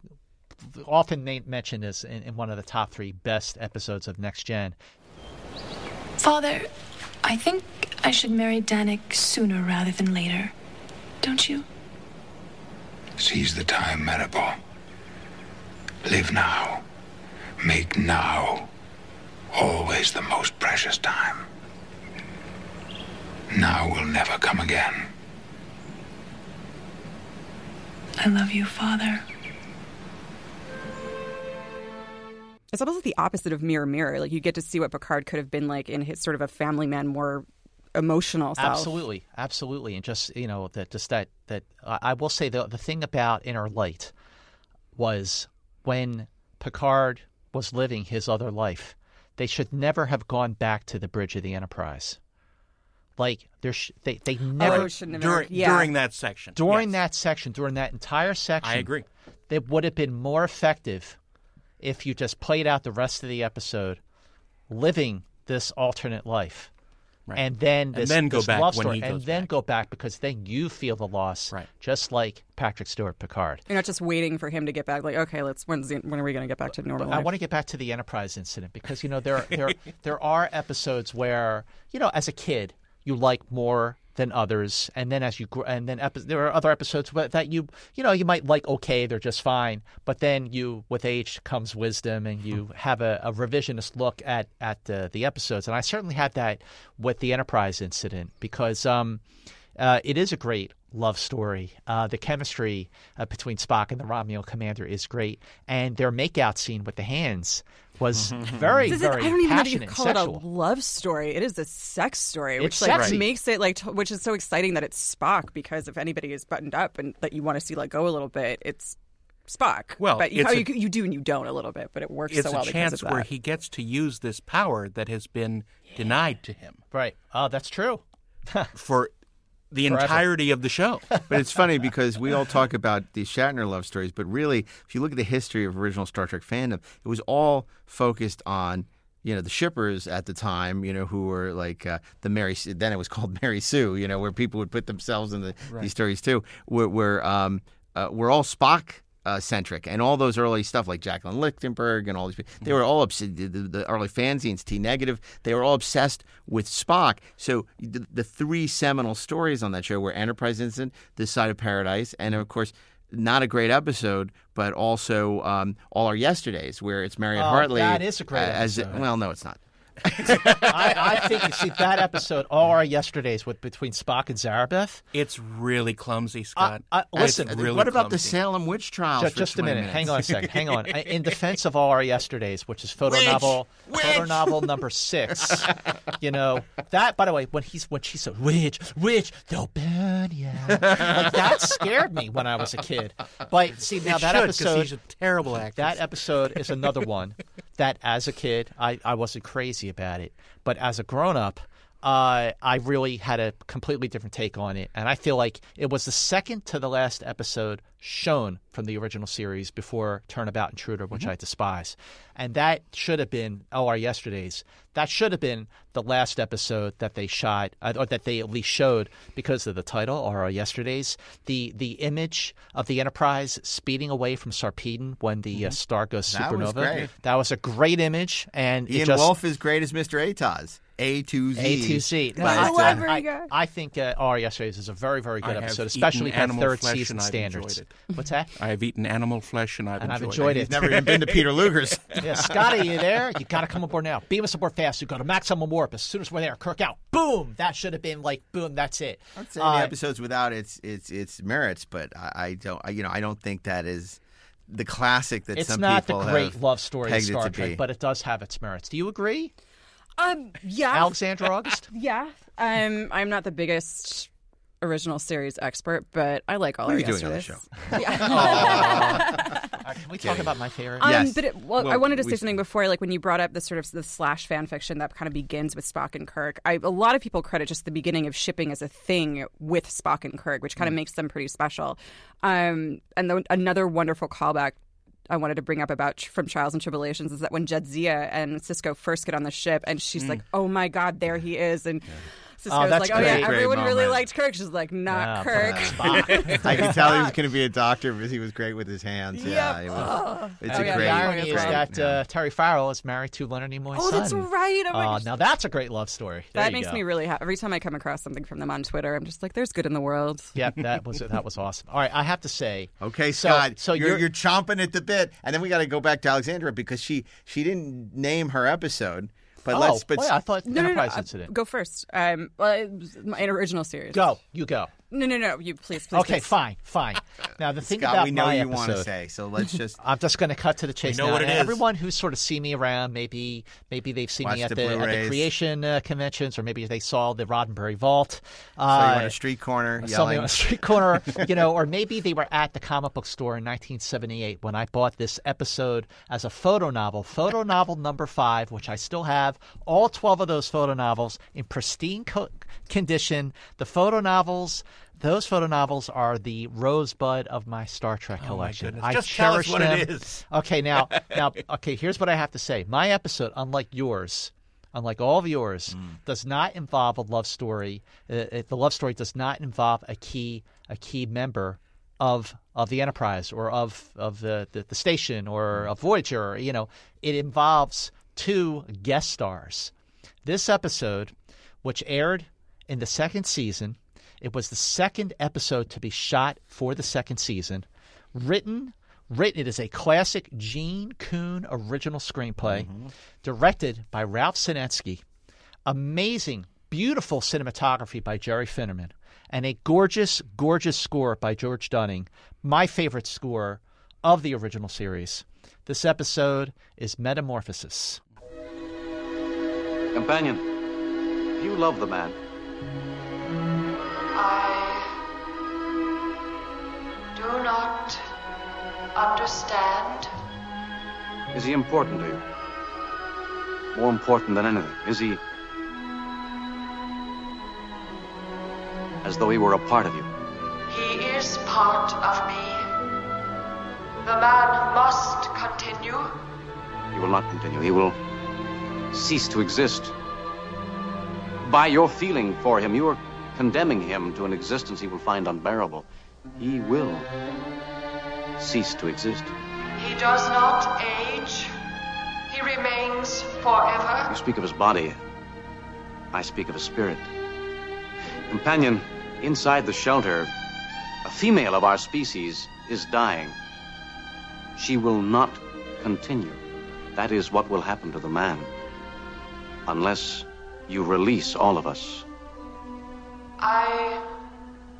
often mentioned as in one of the top 3 best episodes of Next Gen. Father, I think I should marry Danik sooner rather than later. Don't you? Seize the time, Maribor. Live now. Make now. Always the most precious time. Now will never come again. I love you, Father. It's almost like the opposite of Mirror, Mirror. Like, you get to see what Picard could have been like in his sort of a family man, more emotional self. Absolutely. And just, I will say the thing about Inner Light was when Picard was living his other life, they should never have gone back to the bridge of the Enterprise. Like, they never... During that section. During that entire section. I agree. It would have been more effective if you just played out the rest of the episode living this alternate life. Right. And then go back, because then you feel the loss, right, just like Patrick Stewart Picard. You're not just waiting for him to get back. Like, okay, when are we going to get back to normal life? I want to get back to the Enterprise Incident, because there are episodes where as a kid you like more than others, and then as you there are other episodes that you might like, okay, they're just fine, but then you, with age comes wisdom, and you have a revisionist look at the episodes. And I certainly had that with the Enterprise Incident, because it is a great love story. The chemistry between Spock and the Romulan Commander is great, and their makeout scene with the hands was very, very passionate. I don't even know if you call it a love story. It is a sex story, which makes it which is so exciting that it's Spock, because if anybody is buttoned up and that you want to see let go a little bit, it's Spock. Well, but you do and you don't a little bit, but it works so well because of that. It's a chance where he gets to use this power that has been denied to him. Right. Oh, that's true. For the entirety of the show. But it's funny because we all talk about these Shatner love stories, but really, if you look at the history of original Star Trek fandom, it was all focused on, the shippers at the time, who were like the Mary, then it was called Mary Sue, where people would put themselves in these stories too, were all Spock centric, and all those early stuff like Jacqueline Lichtenberg and all these people, they were all obsessed. The early fanzines, T Negative, they were all obsessed with Spock. So the three seminal stories on that show were Enterprise Incident, This Side of Paradise, and of course, not a great episode, but also All Our Yesterdays, where it's Marion Hartley. That is a great episode. Well, no, it's not. I think, you see, that episode, All Our Yesterdays, between Spock and Zarabeth. It's really clumsy, Scott. Listen, really what about the Salem witch trials? Just a minute. Minutes. Hang on a second. Hang on. In defense of All Our Yesterdays, which is photo novel number 6, that, by the way, when she said, witch, they'll burn you. That scared me when I was a kid. But see, now that episode, he's a terrible actor. That episode is another one that as a kid, I wasn't crazy about it. But as a grown-up, I really had a completely different take on it. And I feel like it was the second to the last episode shown from the original series before Turnabout Intruder, which I despise. And that should have been All Our Yesterdays. That should have been the last episode that they shot, or that they at least showed, because of the title, All Our Yesterdays. The image of the Enterprise speeding away from Sarpedon when the star goes supernova. That was great. That was a great image. And Ian Wolfe is great as Mr. Atos. A to Z. However, I think All Yesterdays is a very, very good episode, especially by third season standards. What's that? I have eaten animal flesh and I've enjoyed it. He's never even been to Peter Luger's. Yeah, Scotty, you there? You got to come aboard now. Beam us aboard fast. You go to maximum warp as soon as we're there. Kirk out. Boom. That should have been boom. That's it. I'd say the episode's without its merits, but I don't. I don't think that is the classic that some people have. It's not the great love story of Star Trek, but it does have its merits. Do you agree? Yeah. Alexandra August? Yeah. I'm not the biggest original series expert, but I like All Our Yesterdays. What are you doing on the show? Yeah. Can we talk about my favorite? Yes. But I wanted to say something before, when you brought up the sort of the slash fan fiction that kind of begins with Spock and Kirk. A lot of people credit just the beginning of shipping as a thing with Spock and Kirk, which kind of makes them pretty special. And another wonderful callback I wanted to bring up about from Trials and Tribulations is that when Jadzia and Cisco first get on the ship and she's like, oh my God, there he is. And Cisco's everyone really liked Kirk. She's like, not Kirk. I could tell he was going to be a doctor because he was great with his hands. Yep. Yeah, the irony is that Terry Farrell is married to Leonard Nimoy's son. Oh, that's right. Oh, now that's a great love story. That makes me really happy. Every time I come across something from them on Twitter, I'm just like, there's good in the world. Yep, that was awesome. All right, I have to say. Okay, Scott, so you're chomping at the bit. And then we got to go back to Alexandra because she didn't name her episode. But I thought Enterprise Incident. Go first. My original series. Go. You go. No. You please. Okay, fine. Now, the thing, Scott, about my episode. We know you want to say, so let's just. I'm just going to cut to the chase now. Everyone who's sort of seen me around, maybe they've seen me at the creation conventions, or maybe they saw the Roddenberry Vault. So you on a street corner yelling. Somebody on a street corner, or maybe they were at the comic book store in 1978 when I bought this episode as a photo novel number 5, which I still have, all 12 of those photo novels in pristine condition. Those photonovels are the rosebud of my Star Trek collection. I just cherish tell us what them. It is. Okay, now, here's what I have to say. My episode, unlike all of yours, does not involve a love story. The love story does not involve a key member of the Enterprise or of the station or of Voyager. It involves 2 guest stars. This episode, which aired in the second season It was the second episode to be shot for the second season. Written, it is a classic Gene Kuhn original screenplay, directed by Ralph Senensky. Amazing, beautiful cinematography by Jerry Finnerman, and a gorgeous, gorgeous score by George Dunning, my favorite score of the original series. This episode is Metamorphosis. Companion, you love the man. I do not understand. Is he important to you? More important than anything, is he? As though he were a part of you. He is part of me. The man must continue. He will not continue. He will cease to exist. By your feeling for him, you are condemning him to an existence he will find unbearable. He will cease to exist. He does not age. He remains forever. You speak of his body. I speak of his spirit. Companion, inside the shelter, a female of our species is dying. She will not continue. That is what will happen to the man. Unless you release all of us. I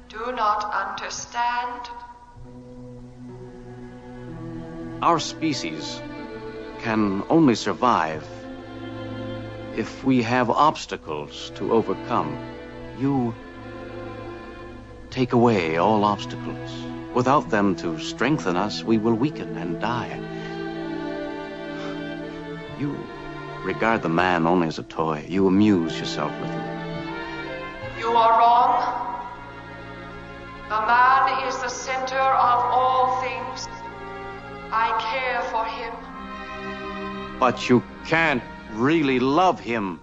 do not understand. Our species can only survive if we have obstacles to overcome. You take away all obstacles. Without them to strengthen us, we will weaken and die. You regard the man only as a toy. You amuse yourself with him. You are wrong. The man is the center of all things. I care for him. But you can't really love him.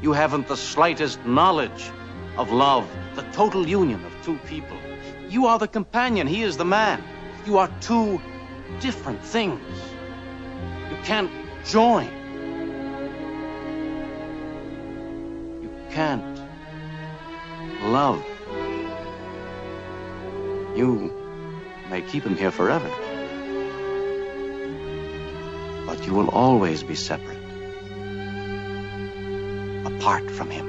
You haven't the slightest knowledge of love, the total union of two people. You are the companion, he is the man. You are two different things. You can't join. You can't love. You may keep him here forever, but you will always be separate, apart from him.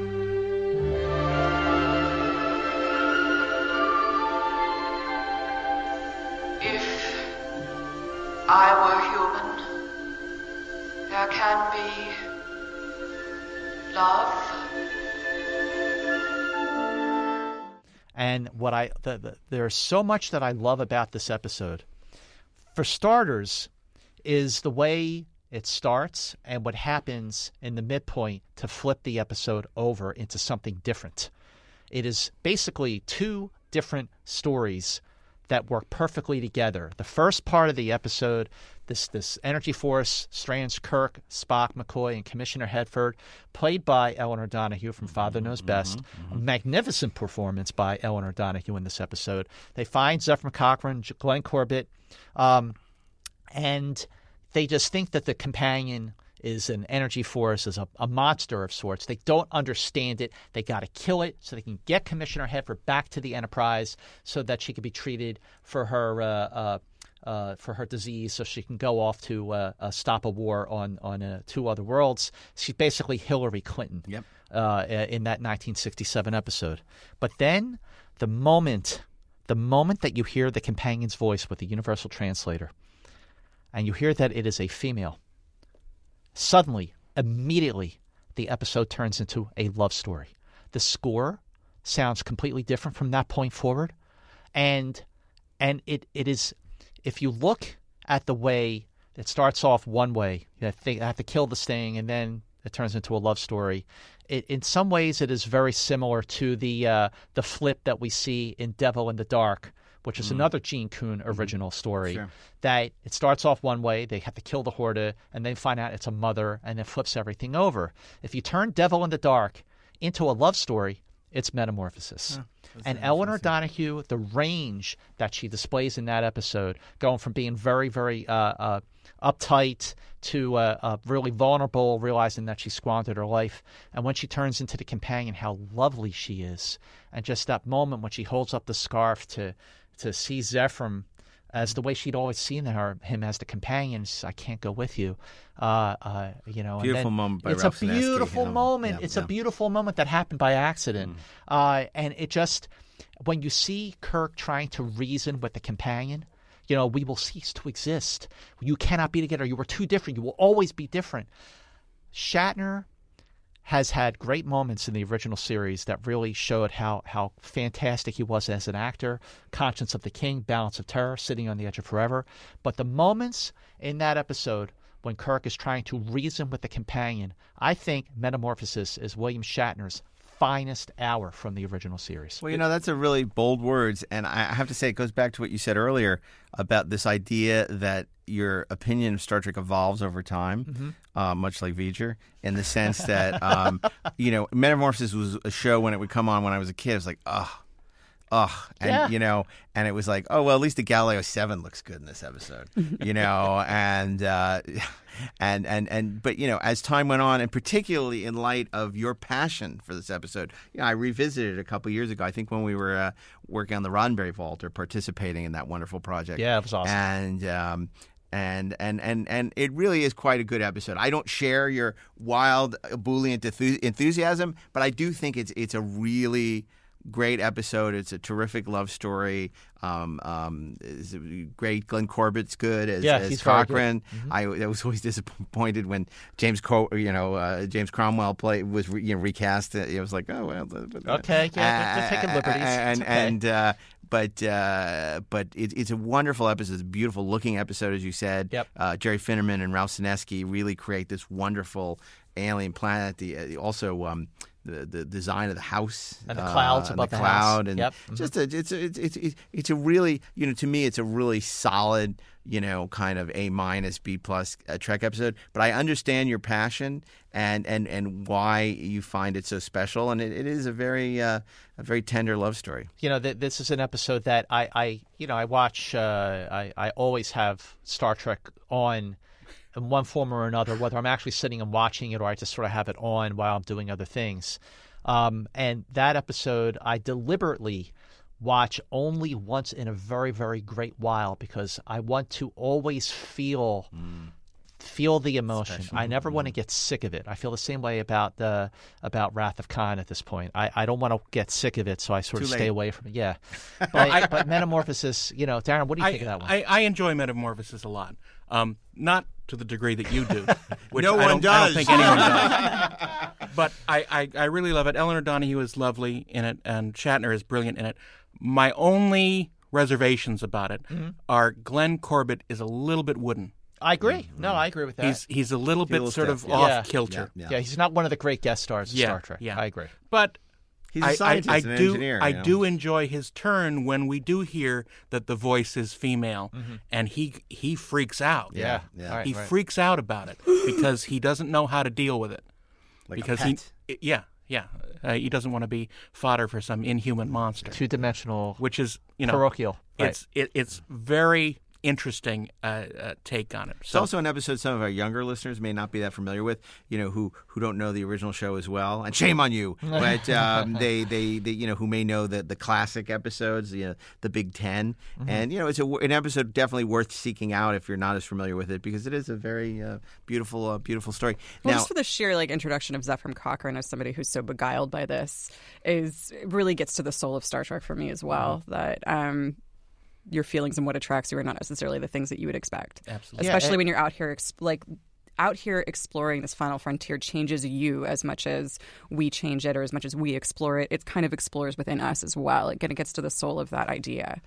I were human, there can be love. And what there's so much that I love about this episode. For starters, is the way it starts and what happens in the midpoint to flip the episode over into something different. It is basically two different stories that work perfectly together. The first part of the episode, this Energy Force, Strange, Kirk, Spock, McCoy, and Commissioner Hedford, played by Elinor Donahoe from Father Knows Best. A magnificent performance by Elinor Donahoe in this episode. They find Zephyr Cochrane, Glenn Corbett, and they just think that the companion is an energy force, is a monster of sorts. They don't understand it. They got to kill it so they can get Commissioner Hedford back to the Enterprise so that she can be treated for her disease, so she can go off to stop a war on two other worlds. She's basically Hillary Clinton. Yep. In that 1967 episode. But then the moment that you hear the companion's voice with the universal translator, and you hear that it is a female, suddenly, immediately, the episode turns into a love story. The score sounds completely different from that point forward. And it is, if you look at the way it starts off one way, I have to kill this thing, and then it turns into a love story. In some ways, it is very similar to the flip that we see in Devil in the Dark, which is another Gene Kuhn original story, sure, that it starts off one way, they have to kill the Horta, and they find out it's a mother, and it flips everything over. If you turn Devil in the Dark into a love story, It's Metamorphosis. Oh, and Elinor Donahoe, the range that she displays in that episode, going from being very, very uptight to really vulnerable, realizing that she squandered her life. And when she turns into the companion, how lovely she is. And just that moment when she holds up the scarf to see Zephyr as the way she'd always seen him as the companion. I can't go with you. Beautiful moment by Ralph Senensky. It's a beautiful moment. It's a beautiful moment that happened by accident. And it just, when you see Kirk trying to reason with the companion, we will cease to exist. You cannot be together. You were too different. You will always be different. Shatner has had great moments in the original series that really showed how fantastic he was as an actor. Conscience of the King, Balance of Terror, Sitting on the Edge of Forever. But the moments in that episode when Kirk is trying to reason with the companion, I think Metamorphosis is William Shatner's finest hour from the original series. Well, that's a really bold words. And I have to say, it goes back to what you said earlier about this idea that your opinion of Star Trek evolves over time, much like V'ger, in the sense that, Metamorphosis was a show when it would come on when I was a kid. It was like, and it was like, oh, well, at least the Galileo 7 looks good in this episode, but as time went on, and particularly in light of your passion for this episode, I revisited it a couple years ago, I think when we were working on the Roddenberry Vault or participating in that wonderful project. Yeah, it was awesome. And it really is quite a good episode. I don't share your wild, ebullient enthusiasm, but I do think it's a really great episode. It's a terrific love story. Great. Glenn Corbett's good as Cochrane. Good. I was always disappointed when James Cromwell was recast. It was like, oh well. Okay, they're taking liberties. But it's a wonderful episode. It's a beautiful looking episode, as you said. Yep. Jerry Finnerman and Ralph Senensky really create this wonderful alien planet. The design of the house and the clouds above the cloud house. And it's a really, to me, it's a really solid, kind of A-B+ Trek episode. But I understand your passion and why you find it so special, and it is a very tender love story. This is an episode that I watch. I always have Star Trek on in one form or another, whether I'm actually sitting and watching it or I just sort of have it on while I'm doing other things. And that episode, I deliberately watch only once in a very, very great while, because I want to always feel the emotion. Especially, I never want to get sick of it. I feel the same way about Wrath of Khan at this point. I don't want to get sick of it, so I sort of stay away from it. Yeah. But Metamorphosis, Darren, what do you think of that one? I enjoy Metamorphosis a lot. Not to the degree that you do. Which I don't think anyone does. But I really love it. Elinor Donahoe is lovely in it, and Shatner is brilliant in it. My only reservations about it are Glenn Corbett is a little bit wooden. I agree. Mm-hmm. No, I agree with that. He's a little bit sort of off-kilter. Yeah. Yeah, he's not one of the great guest stars of Star Trek. Yeah. I agree. But he's a scientist and engineer. I do enjoy his turn when we do hear that the voice is female, and he freaks out. Yeah, yeah. Right, he freaks out about it because he doesn't know how to deal with it. Like because a pet. He doesn't want to be fodder for some inhuman monster. Two-dimensional, which is parochial. Right. It's very interesting take on it. It's also an episode some of our younger listeners may not be that familiar with, who don't know the original show as well, and shame on you. But they who may know the classic episodes, the Big Ten, and it's an episode definitely worth seeking out if you're not as familiar with it, because it is a very beautiful story. Well, now, just for the sheer introduction of Zephyr Cochrane as somebody who's so beguiled by this really gets to the soul of Star Trek for me as well. That your feelings and what attracts you are not necessarily the things that you would expect. Absolutely. Especially when you're out here exploring this final frontier changes you as much as we change it or as much as we explore it. It kind of explores within us as well. It kind of gets to the soul of that idea.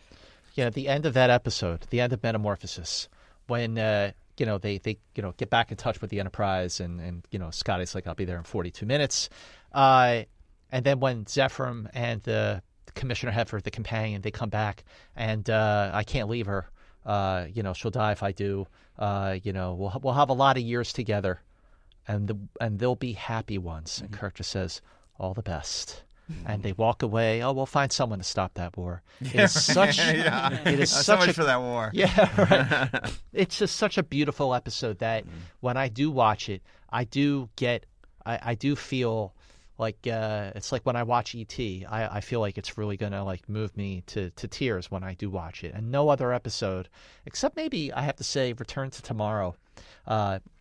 Yeah, the end of that episode, the end of Metamorphosis, when they get back in touch with the Enterprise and Scotty's like, I'll be there in 42 minutes. And then when Zephyr and the Commissioner Heffer, the companion, they come back, and I can't leave her. She'll die if I do. We'll have a lot of years together, and they'll be happy ones. And Kirk just says, all the best. and they walk away. Oh, we'll find someone to stop that war. Yeah, it's such, it is such so much for that war. Yeah, right. It's just such a beautiful episode that when I do watch it, I do get, I do feel like it's like when I watch E.T., I feel like it's really going to like move me to tears when I do watch it. And no other episode, except maybe I have to say Return to Tomorrow.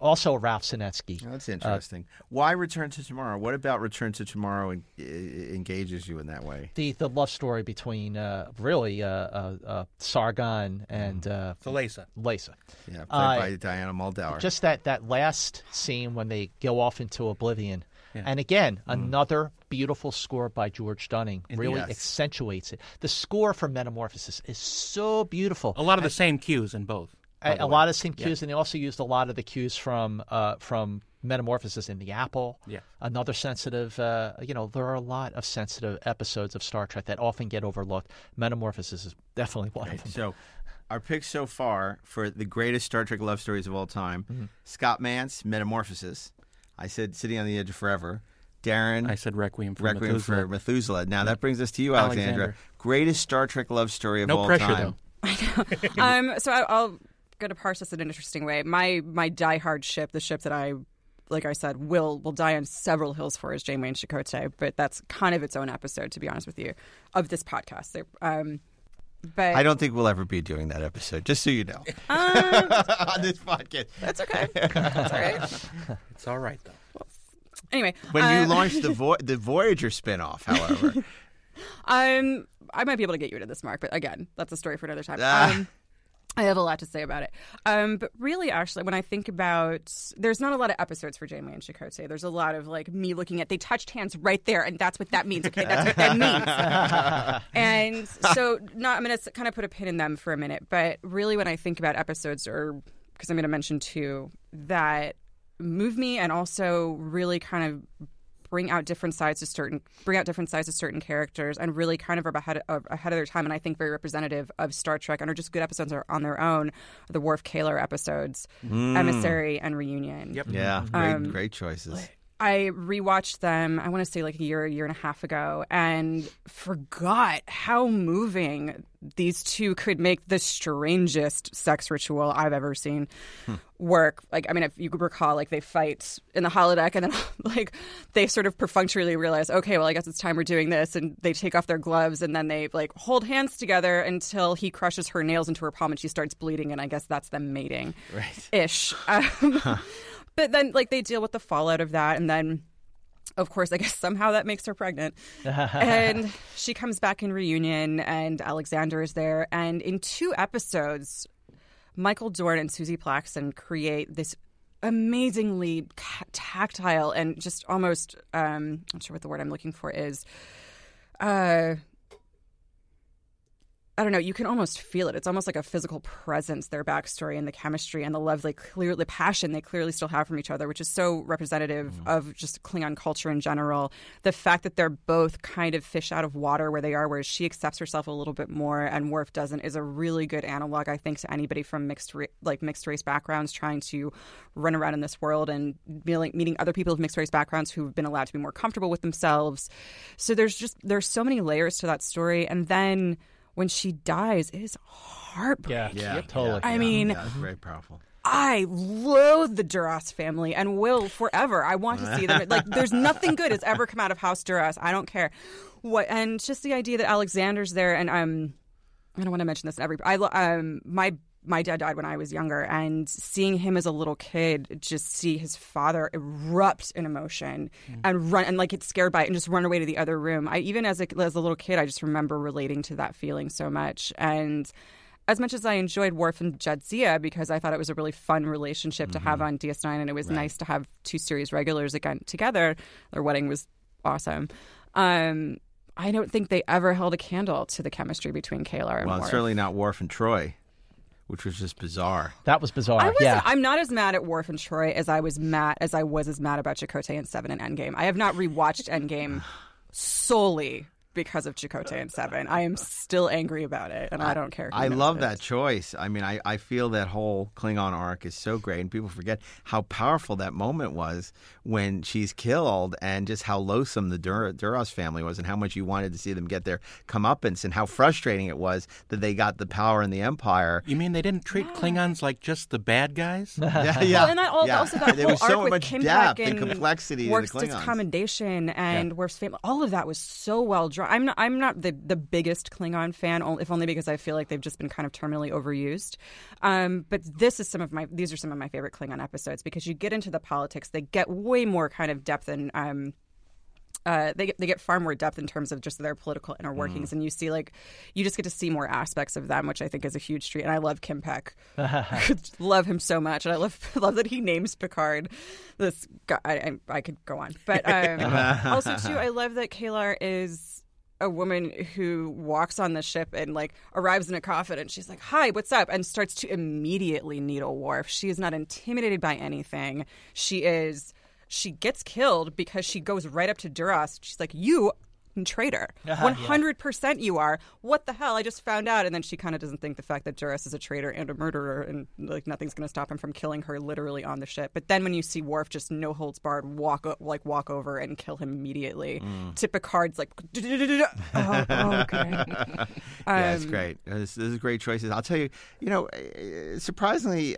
Also Ralph Senensky. Oh, that's interesting. Why Return to Tomorrow? What about Return to Tomorrow engages you in that way? The love story between Sargon and Thalassa. Yeah, played by Diana Muldaur. Just that last scene when they go off into oblivion. Yeah. And again, another beautiful score by George Dunning really accentuates it. The score for Metamorphosis is so beautiful. A lot of the same cues in both. A lot of the same cues, and they also used a lot of the cues from Metamorphosis in the Apple. Yeah. Another sensitive, there are a lot of sensitive episodes of Star Trek that often get overlooked. Metamorphosis is definitely one of them. So, our picks so far for the greatest Star Trek love stories of all time: Scott Mance, Metamorphosis. I said Sitting on the Edge of Forever. Darren, I said Requiem for Methuselah. Now that brings us to you, Alexandra. Greatest Star Trek love story of all time. No pressure, though. I know. So I'll going to parse this in an interesting way. My diehard ship, the ship that I, like I said, will die on several hills for, is Janeway and Chakotay, but that's kind of its own episode, to be honest with you, of this podcast. So, but I don't think we'll ever be doing that episode, just so you know. On this podcast. That's okay. That's all right. It's all right, though. Well, anyway. When you launched the Voyager spinoff, however. I might be able to get you into this, Mark, but again, that's a story for another time. I have a lot to say about it. But really, actually, when I think about... There's not a lot of episodes for Janeway and Chakotay. There's a lot of, like, me looking at... They touched hands right there, and that's what that means. Okay, that's what that means. And so, I'm going to kind of put a pin in them for a minute. But really, when I think about episodes, or... Because I'm going to mention two that move me and also really kind of... bring out different sides to certain characters, and really kind of are ahead of their time, and I think very representative of Star Trek, and are just good episodes on their own. The Worf Kaler episodes, Emissary and Reunion. Yep. Yeah, great choices. I rewatched them, I want to say like a year and a half ago, and forgot how moving these two could make the strangest sex ritual I've ever seen work. Like, I mean, if you could recall, like, they fight in the holodeck, and then, like, they sort of perfunctorily realize, okay, well, I guess it's time we're doing this, and they take off their gloves, and then they, like, hold hands together until he crushes her nails into her palm and she starts bleeding, and I guess that's them mating-ish. Right. But then, like, they deal with the fallout of that, and then... Of course, I guess somehow that makes her pregnant. And she comes back in Reunion, and Alexander is there. And in two episodes, Michael Dorn and Susie Plaxton create this amazingly tactile and just almost, I'm not sure what the word I'm looking for is, I don't know, you can almost feel it. It's almost like a physical presence, their backstory and the chemistry and the love, the passion they clearly still have from each other, which is so representative of just Klingon culture in general. The fact that they're both kind of fish out of water where they are, where she accepts herself a little bit more and Worf doesn't, is a really good analog, I think, to anybody from mixed race backgrounds trying to run around in this world and meeting other people of mixed race backgrounds who've been allowed to be more comfortable with themselves. So there's so many layers to that story. And then... When she dies, it is heartbreaking. Yeah, totally. I mean, that's very powerful. I loathe the Duras family and will forever. I want to see them. Like, there's nothing good has ever come out of House Duras. I don't care. And just the idea that Alexander's there, and I don't want to mention this. My dad died when I was younger, and seeing him as a little kid, just see his father erupt in emotion and run, and like get scared by it and just run away to the other room. Even as a little kid, I just remember relating to that feeling so much. And as much as I enjoyed Worf and Jadzia, because I thought it was a really fun relationship to have on DS9, and it was nice to have two series regulars again together. Their wedding was awesome. I don't think they ever held a candle to the chemistry between Kaler and Worf. Well, certainly not Worf and Troy. Which was just bizarre. That was bizarre. I'm not as mad at Worf and Troy as I was as mad about Chakotay and Seven and Endgame. I have not rewatched Endgame solely because of Chakotay and Seven. I am still angry about it, and I don't care. I love that choice. I mean, I feel that whole Klingon arc is so great, and people forget how powerful that moment was when she's killed, and just how loathsome the Duras family was, and how much you wanted to see them get their comeuppance, and how frustrating it was that they got the power in the Empire. You mean they didn't treat Klingons like just the bad guys? Yeah. Well, and I also got whole arc with Kinpak depth and complexity, Worf's discommodation and Worf's family. All of that was so well drawn. I'm not the biggest Klingon fan, if only because I feel like they've just been kind of terminally overused. But these are some of my favorite Klingon episodes, because you get into the politics. They get way more kind of depth and they get far more depth in terms of just their political inner workings, and you just get to see more aspects of them, which I think is a huge treat. And I love Kim Peck, love him so much, and I love that he names Picard this guy. I could go on, but also too, I love that Kalar is a woman who walks on the ship and arrives in a coffin, and she's like, "Hi, what's up?" and starts to immediately needle Worf. She is not intimidated by anything. She gets killed because she goes right up to Duras. She's like, "You traitor. 100% you are. What the hell? I just found out." And then she kind of doesn't think the fact that Duras is a traitor and a murderer, and nothing's going to stop him from killing her literally on the ship. But then when you see Worf just no holds barred walk over and kill him immediately, to Picard's like, okay. Yeah, it's great. This is great choices. I'll tell you, surprisingly,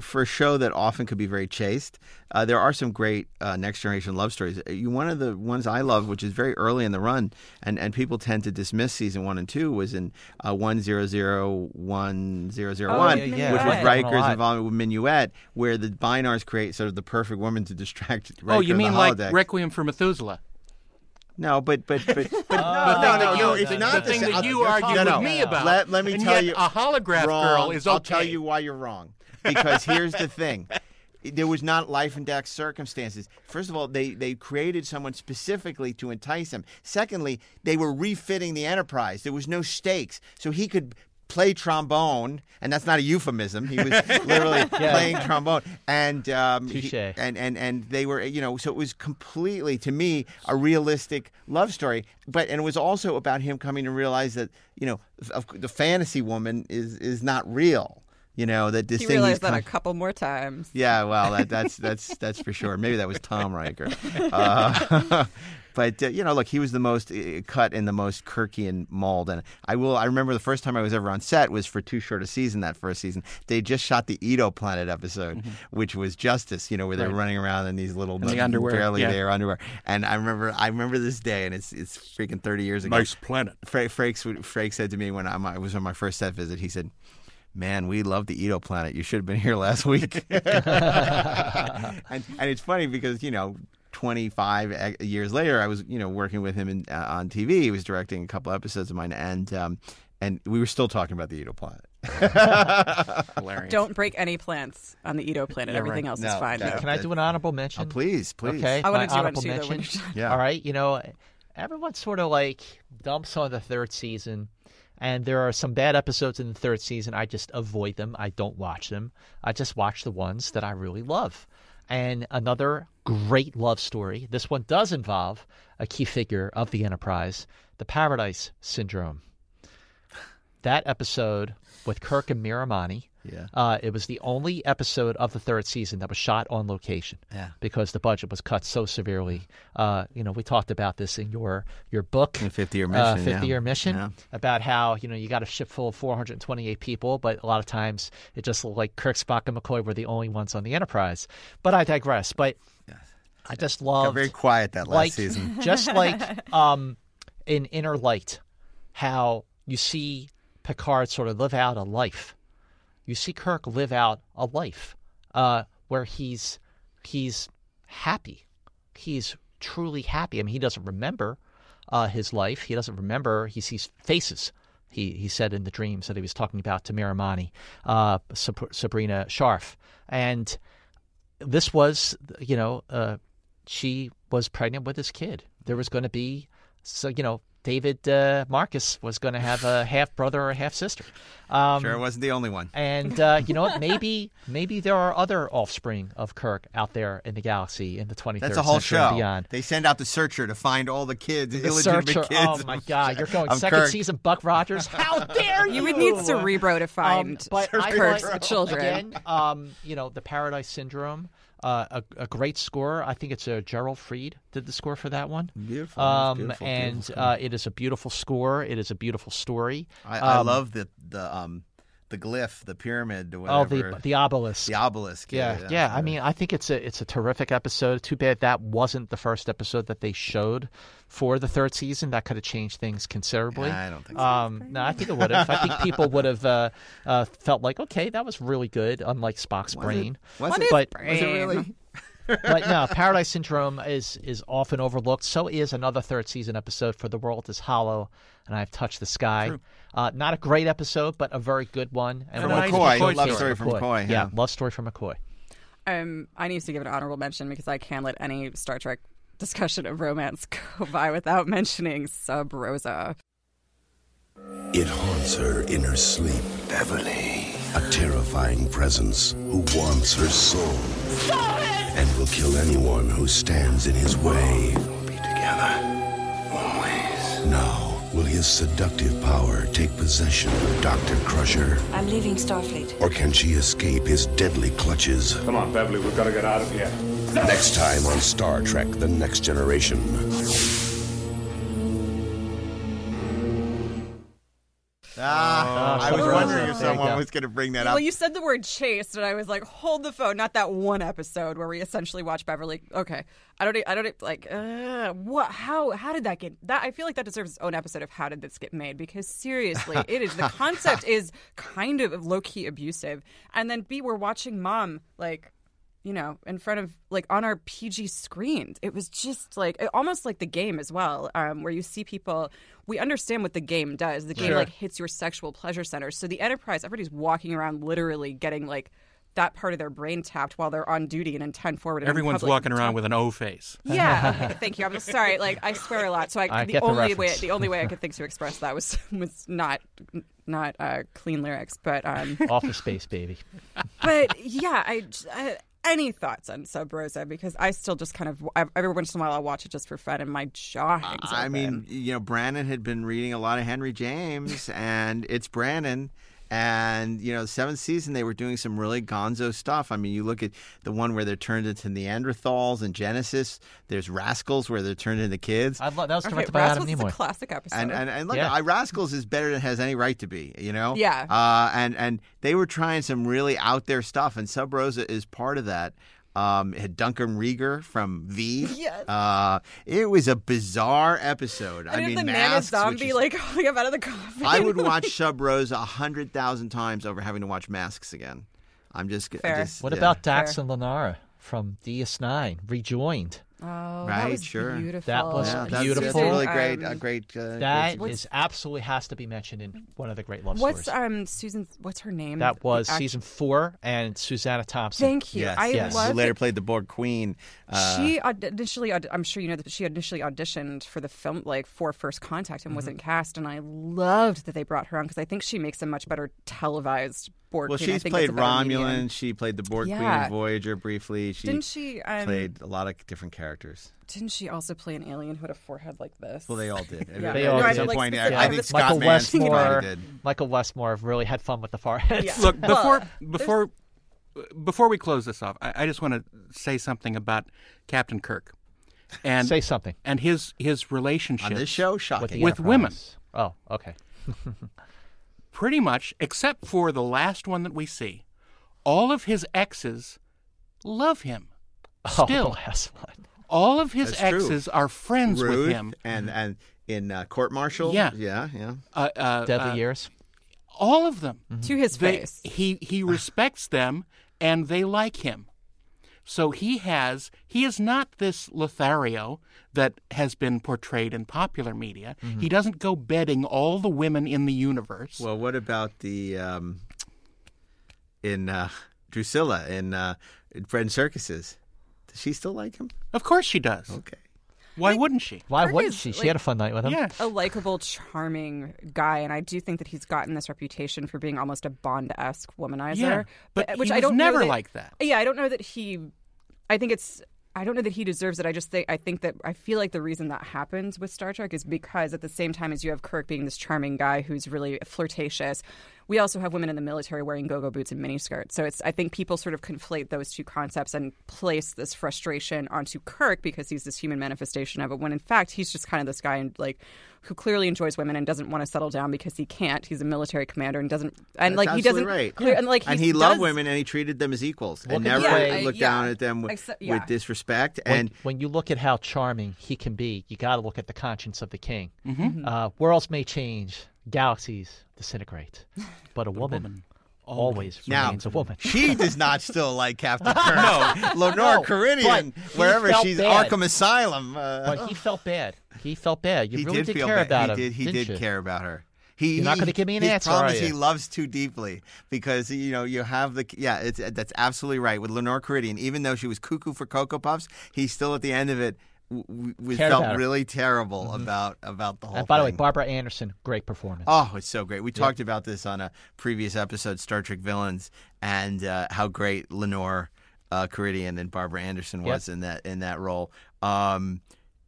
for a show that often could be very chaste, there are some great Next Generation love stories. One of the ones I love, which is very early in the run, and people tend to dismiss season 1 and 2, was in 1001, which was Riker's involvement with Minuet, where the Bynars create sort of the perfect woman to distract Riker. Oh, you mean like Requiem for Methuselah? No, but no. It's not the thing that you argue with me about. Let me tell you, a holograph girl is okay. I'll tell you why you're wrong, because here's the thing. There was not life and death circumstances. First of all, they created someone specifically to entice him. Secondly, they were refitting the Enterprise. There was no stakes. So he could play trombone, and that's not a euphemism. He was literally playing trombone, and and they were, so it was completely, to me, a realistic love story. And it was also about him coming to realize that the fantasy woman is not real. That this thing realized that a couple more times. Yeah, well, that's for sure. Maybe that was Tom Riker. But look, he was the most cut in the most Kirkian mold, and I remember the first time I was ever on set was for Too Short a Season. That first season, they just shot the Edo Planet episode, which was Justice. Where they were running around in these little the underwear, barely there underwear. And I remember this day, and it's freaking 30 years ago. Nice planet. Frakes said to me when I was on my first set visit. He said, "Man, we love the Edo Planet. You should have been here last week." and it's funny because 25 years later, I was working with him on TV. He was directing a couple episodes of mine, and we were still talking about the Edo Planet. Hilarious. Don't break any plants on the Edo Planet. Everything else is fine. Can I do an honorable mention? Oh, please. Okay, I want to do honorable mention. All right, everyone sort of dumps on the third season. And there are some bad episodes in the third season. I just avoid them. I don't watch them. I just watch the ones that I really love. And another great love story. This one does involve a key figure of the Enterprise, the Paradise Syndrome. That episode with Kirk and Miramani. Yeah. It was the only episode of the third season that was shot on location because the budget was cut so severely. We talked about this in your book, The 50-Year Mission, about how, you got a ship full of 428 people, but a lot of times it just looked like Kirk, Spock, and McCoy were the only ones on the Enterprise. But I digress. But I just loved... Got very quiet that last season. Just in Inner Light, how you see Picard sort of live out a life. You see Kirk live out a life where he's happy. He's truly happy. I mean, he doesn't remember his life. He doesn't remember. He sees faces. He said in the dreams that he was talking about to Miramani, Sabrina Sharf. And this was, she was pregnant with his kid. There was going to be, David Marcus was going to have a half-brother or a half-sister. Sure, it wasn't the only one. And, you know what, maybe there are other offspring of Kirk out there in the galaxy in the 23rd century and beyond. That's a whole show. They send out the Searcher to find all the kids, illegitimate kids. Oh, my God. You're going second season Buck Rogers. How dare you? You would need Cerebro to find Kirk's children. Again, you know, the Paradise Syndrome. A great score. I think it's Gerald Fried did the score for that one. Beautiful. Beautiful. It is a beautiful score. It is a beautiful story. I love the glyph, the pyramid, whatever. Oh, the obelisk. The obelisk. Yeah. Sure. I mean, I think it's a terrific episode. Too bad that wasn't the first episode that they showed for the third season. That could have changed things considerably. Yeah, I don't think so. No, I think it would have. I think people would have felt like, okay, that was really good, unlike Spock's brain. Was it really? But no, Paradise Syndrome is often overlooked. So is another third season episode for The World is Hollow and I've Touched the Sky. Not a great episode, but a very good one. And McCoy. Love story from McCoy. Yeah, love story from McCoy. I need to give an honorable mention because I can't let any Star Trek discussion of romance go by without mentioning Sub Rosa. It haunts her in her sleep. Beverly. A terrifying presence who wants her soul. And will kill anyone who stands in his way. We'll be together. Always. Now, will his seductive power take possession of Dr. Crusher? I'm leaving Starfleet. Or can she escape his deadly clutches? Come on, Beverly, we've got to get out of here. Next time on Star Trek: The Next Generation. I was wondering if someone was going to bring that up. Well, you said the word chase, and I was like, hold the phone. Not that one episode where we essentially watch Beverly. Okay, what? How did that get? That I feel like that deserves its own episode of how did this get made? Because seriously, it is the concept is kind of low key abusive, and then B, we're watching Mom like. You know, in front of, like, on our PG screens. It was just, like, almost like the game as well, where you see people. We understand what the game does. The game, sure. like, hits your sexual pleasure center. So the Enterprise, everybody's walking around literally getting, like, that part of their brain tapped while they're on duty and in 10 forward. Everyone's walking around with an O face. Yeah. Okay, thank you. I'm sorry. Like, I swear a lot. So I the only way I could think to express that was not clean lyrics, but Office Space, baby. But, yeah, I any thoughts on Sub Rosa? Because I still just kind of every once in a while I'll watch it just for fun, and my jaw hangs open. I mean, you know, Brannon had been reading a lot of Henry James, and it's Brannon. And, you know, the seventh season, they were doing some really gonzo stuff. I mean, you look at the one where they're turned into Neanderthals and Genesis. There's Rascals where they're turned into kids. That was directed by Adam Nimoy. Rascals is a classic episode. And look, Rascals is better than it has any right to be, you know? Yeah. And they were trying some really out there stuff, and Sub Rosa is part of that. It had Duncan Rieger from V. Yes. It was a bizarre episode. I mean, the masks, man is zombie, like calling up out of the coffin. I would watch Sub Rosa 100,000 times over having to watch Masks again. I'm just. What about Dax and Lanara from DS9 Rejoined? Oh, right, that was beautiful. That was beautiful. That's really great. That great is absolutely has to be mentioned in one of the great love stories. What's her name? That was season 4, and Susanna Thompson. Thank you. Yes, I love. She later played the Borg Queen. She initially, I'm sure you know that she initially auditioned for the film, like for First Contact, and wasn't cast. And I loved that they brought her on because I think she makes a much better televised. Well, she's played Romulan. She played the Borg Queen in Voyager briefly. She played a lot of different characters. Didn't she also play an alien who had a forehead like this? Well, they all did. I think Scott Mance did. Michael Westmore really had fun with the foreheads. Yeah. Look, before we close this off, I just want to say something about Captain Kirk. And say something. And his relationship on this show, shocking, with women. Oh, okay. Pretty much, except for the last one that we see, all of his exes love him. Still, the last one. All of his exes are friends with him. And in court martial, yeah. Deadly years. All of them to his face. He respects them, and they like him. So he is not this Lothario that has been portrayed in popular media. Mm-hmm. He doesn't go bedding all the women in the universe. Well, what about the in Drusilla in Fred and Circuses? Does she still like him? Of course she does. Okay. Why wouldn't she? Why wouldn't she? She had a fun night with him. Yeah. A likable, charming guy, and I do think that he's gotten this reputation for being almost a Bond-esque womanizer. Yeah, but which I don't never know that, like that. Yeah, I don't know that he. I think it's. I don't know that he deserves it. I feel like the reason that happens with Star Trek is because at the same time as you have Kirk being this charming guy who's really flirtatious, we also have women in the military wearing go-go boots and miniskirts. So I think people sort of conflate those two concepts and place this frustration onto Kirk because he's this human manifestation of it, when in fact he's just kind of this guy and like who clearly enjoys women and doesn't want to settle down because he can't. He's a military commander and doesn't and that's like he doesn't right. clear, and like he and he loved women and he treated them as equals and never looked down at them with disrespect. And when you look at how charming he can be, you got to look at the conscience of the king. Mm-hmm. Worlds may change, galaxies disintegrate, but a woman. Always remains a woman. She does not still like Captain Kirk. No, Lenore Caridian, wherever she's, bad. Arkham Asylum. But he felt bad. You he really did care bad. About he him. He did you? Care about her. You're not going to give me an answer. The problem is he loves too deeply because, you know, you have the. Yeah, that's absolutely right. With Lenore Caridian, even though she was cuckoo for Cocoa Puffs, he still at the end of it. We felt really terrible mm-hmm. about the whole thing. And by the way, Barbara Anderson, great performance. Oh, it's so great. We talked about this on a previous episode, Star Trek Villains, and how great Lenore Caridian and Barbara Anderson was in that role.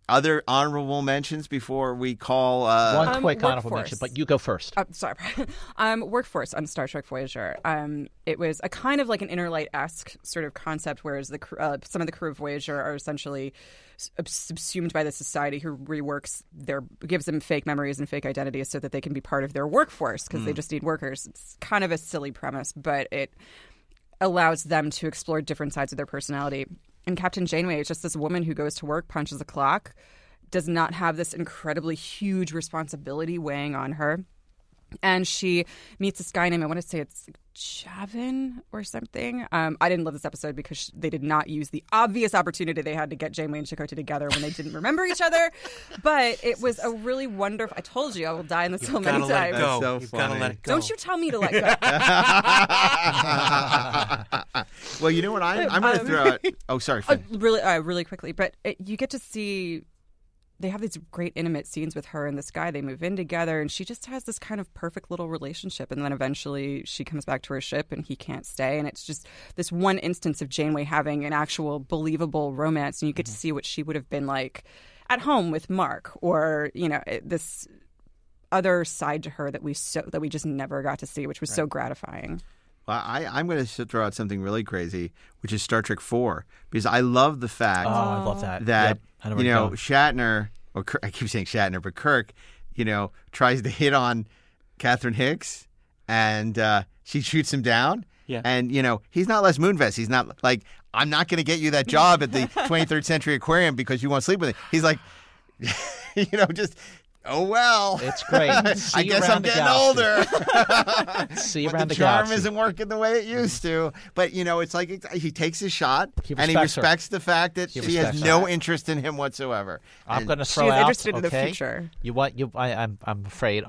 Other honorable mentions before we call... one quick honorable mention, but you go first. Sorry. Workforce on Star Trek Voyager. It was a kind of like an Inner Light-esque sort of concept, whereas some of the crew of Voyager are essentially subsumed by the society who reworks gives them fake memories and fake identities so that they can be part of their workforce because they just need workers. It's kind of a silly premise, but it allows them to explore different sides of their personality. And Captain Janeway is just this woman who goes to work, punches a clock, does not have this incredibly huge responsibility weighing on her. And she meets this guy named, I want to say it's Javin or something. I didn't love this episode because they did not use the obvious opportunity they had to get Janeway and Chakotay together when they didn't remember each other. But it was a really wonderful... I told you I will die in this hill many times. So you've got to let it go. Don't you tell me to let go. Well, you know what? I'm going to throw out... Oh, sorry. Really quickly. But you get to see... They have these great intimate scenes with her and this guy. They move in together, and she just has this kind of perfect little relationship. And then eventually she comes back to her ship, and he can't stay. And it's just this one instance of Janeway having an actual believable romance, and you get to see what she would have been like at home with Mark, or you know, this other side to her that we just never got to see, which was so gratifying. Well, I'm going to throw out something really crazy, which is Star Trek IV, because I love the fact that you know, Shatner, or Kirk, I keep saying Shatner, but Kirk, you know, tries to hit on Catherine Hicks, and she shoots him down. Yeah. And, you know, he's not Les Moonves. He's not like, I'm not going to get you that job at the 23rd Century Aquarium because you won't sleep with me. He's like, you know, just... Oh, well. It's great. I guess I'm getting older. See you around the galaxy. But the charm isn't working the way it used to. But, you know, it's like he takes his shot, and he respects the fact that she has no interest in him whatsoever. I'm going to throw out, interested in the future. I'm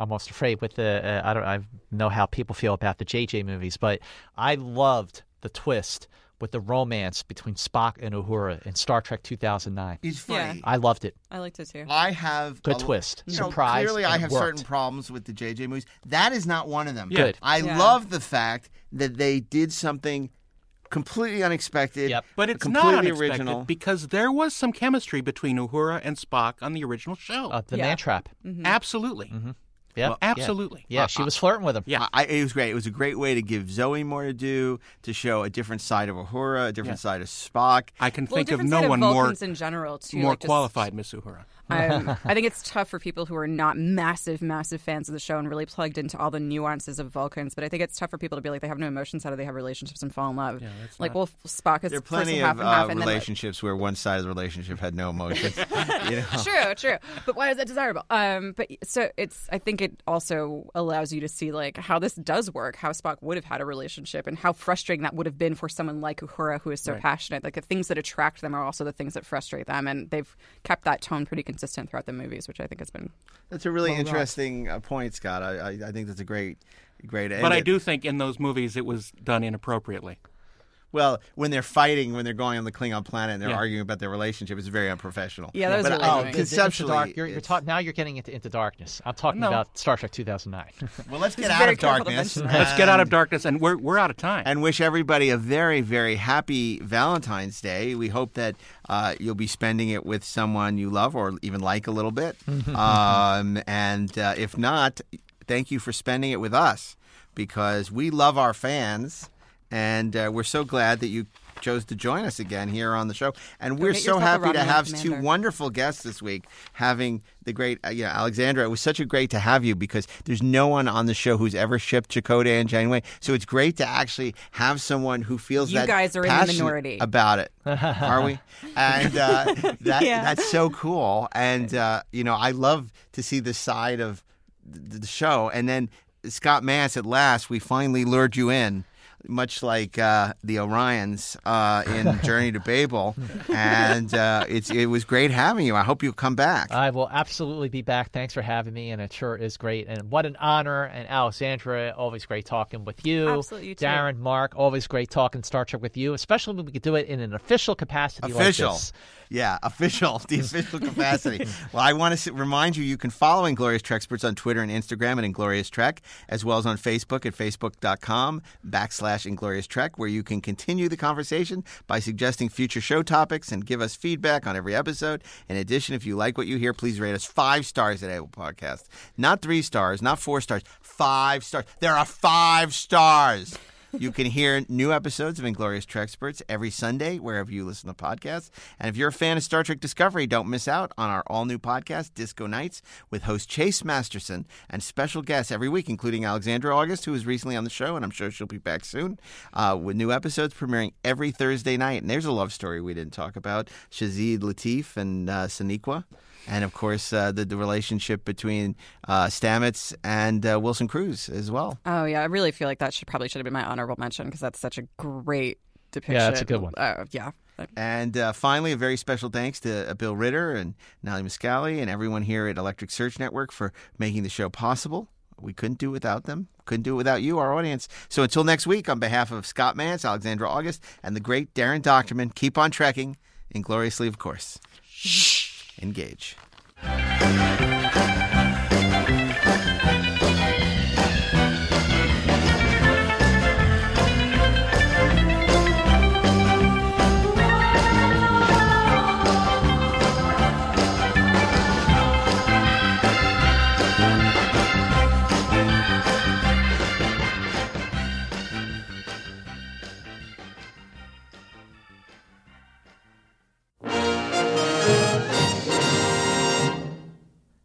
almost afraid with the, I know how people feel about the J.J. movies, but I loved the twist with the romance between Spock and Uhura in Star Trek 2009. It's funny. Yeah. I loved it. I liked it too. I have... Good twist. Surprise. Clearly I have certain problems with the JJ movies. That is not one of them. Good. I love the fact that they did something completely unexpected. Yep. But it's not unexpected original. Because there was some chemistry between Uhura and Spock on the original show. The Man Trap. Mm-hmm. Absolutely. Mm-hmm. Yeah, well, absolutely. Yeah, she was flirting with him. Yeah, it was great. It was a great way to give Zoe more to do, to show a different side of Uhura, a different side of Spock. I can think of no one more in general too, more like qualified, Miss Uhura. I think it's tough for people who are not massive, massive fans of the show and really plugged into all the nuances of Vulcans. But I think it's tough for people to be like, they have no emotions, how do they have relationships and fall in love? Yeah, well, Spock is half and half. There are plenty of relationships where one side of the relationship had no emotions. You know? True. But why is that desirable? But so I think it also allows you to see like how this does work, how Spock would have had a relationship, and how frustrating that would have been for someone like Uhura, who is so passionate. Like the things that attract them are also the things that frustrate them, and they've kept that tone pretty consistent throughout the movies, which I think has been. That's a really interesting point, Scott. I think that's a great. But I do think in those movies it was done inappropriately. Well, when they're fighting, when they're going on the Klingon planet and they're arguing about their relationship, it's very unprofessional. Yeah, that was really conceptually. Now you're getting into darkness. I'm talking about Star Trek 2009. Well, let's get out of darkness. Let's get out of darkness, and we're out of time. And wish everybody a very, very happy Valentine's Day. We hope that you'll be spending it with someone you love or even like a little bit. If not, thank you for spending it with us, because we love our fans. And we're so glad that you chose to join us again here on the show. And we're so happy to have two wonderful guests this week, having the great Alexandra. It was such a great to have you, because there's no one on the show who's ever shipped Chakotay and Janeway. So it's great to actually have someone who feels that passionate about it. Are we? And that's so cool. And, I love to see this side of the show. And then Scott Mance, at last, we finally lured you in. Much like the Orions in Journey to Babel. And it was great having you. I hope you'll come back. I will absolutely be back. Thanks for having me, and it sure is great. And what an honor. And Alexandra, always great talking with you. Absolutely, you too. Darren, Mark, always great talking Star Trek with you, especially when we could do it in an official capacity like this. Yeah, the official capacity. Well, I want to remind you, you can follow Inglorious Treksperts on Twitter and Instagram at Inglorious Trek, as well as on Facebook at facebook.com/Inglorious Trek, where you can continue the conversation by suggesting future show topics and give us feedback on every episode. In addition, if you like what you hear, please rate us 5 stars at Apple Podcasts. Not 3 stars, not 4 stars, 5 stars. There are 5 stars. You can hear new episodes of Inglorious Treksperts every Sunday, wherever you listen to podcasts. And if you're a fan of Star Trek Discovery, don't miss out on our all-new podcast, Disco Nights, with host Chase Masterson and special guests every week, including Alexandra August, who was recently on the show, and I'm sure she'll be back soon, with new episodes premiering every Thursday night. And there's a love story we didn't talk about, Shazid Latif and Sonequa. And, of course, the relationship between Stamets and Wilson Cruz as well. Oh, yeah. I really feel like that should have been my honorable mention, because that's such a great depiction. Yeah, that's a good one. Yeah. And finally, a very special thanks to Bill Ritter and Nellie Miscali and everyone here at Electric Search Network for making the show possible. We couldn't do it without them. Couldn't do it without you, our audience. So until next week, on behalf of Scott Mance, Alexandra August, and the great Darren Docterman, keep on trekking, ingloriously, of course. Shh. Engage.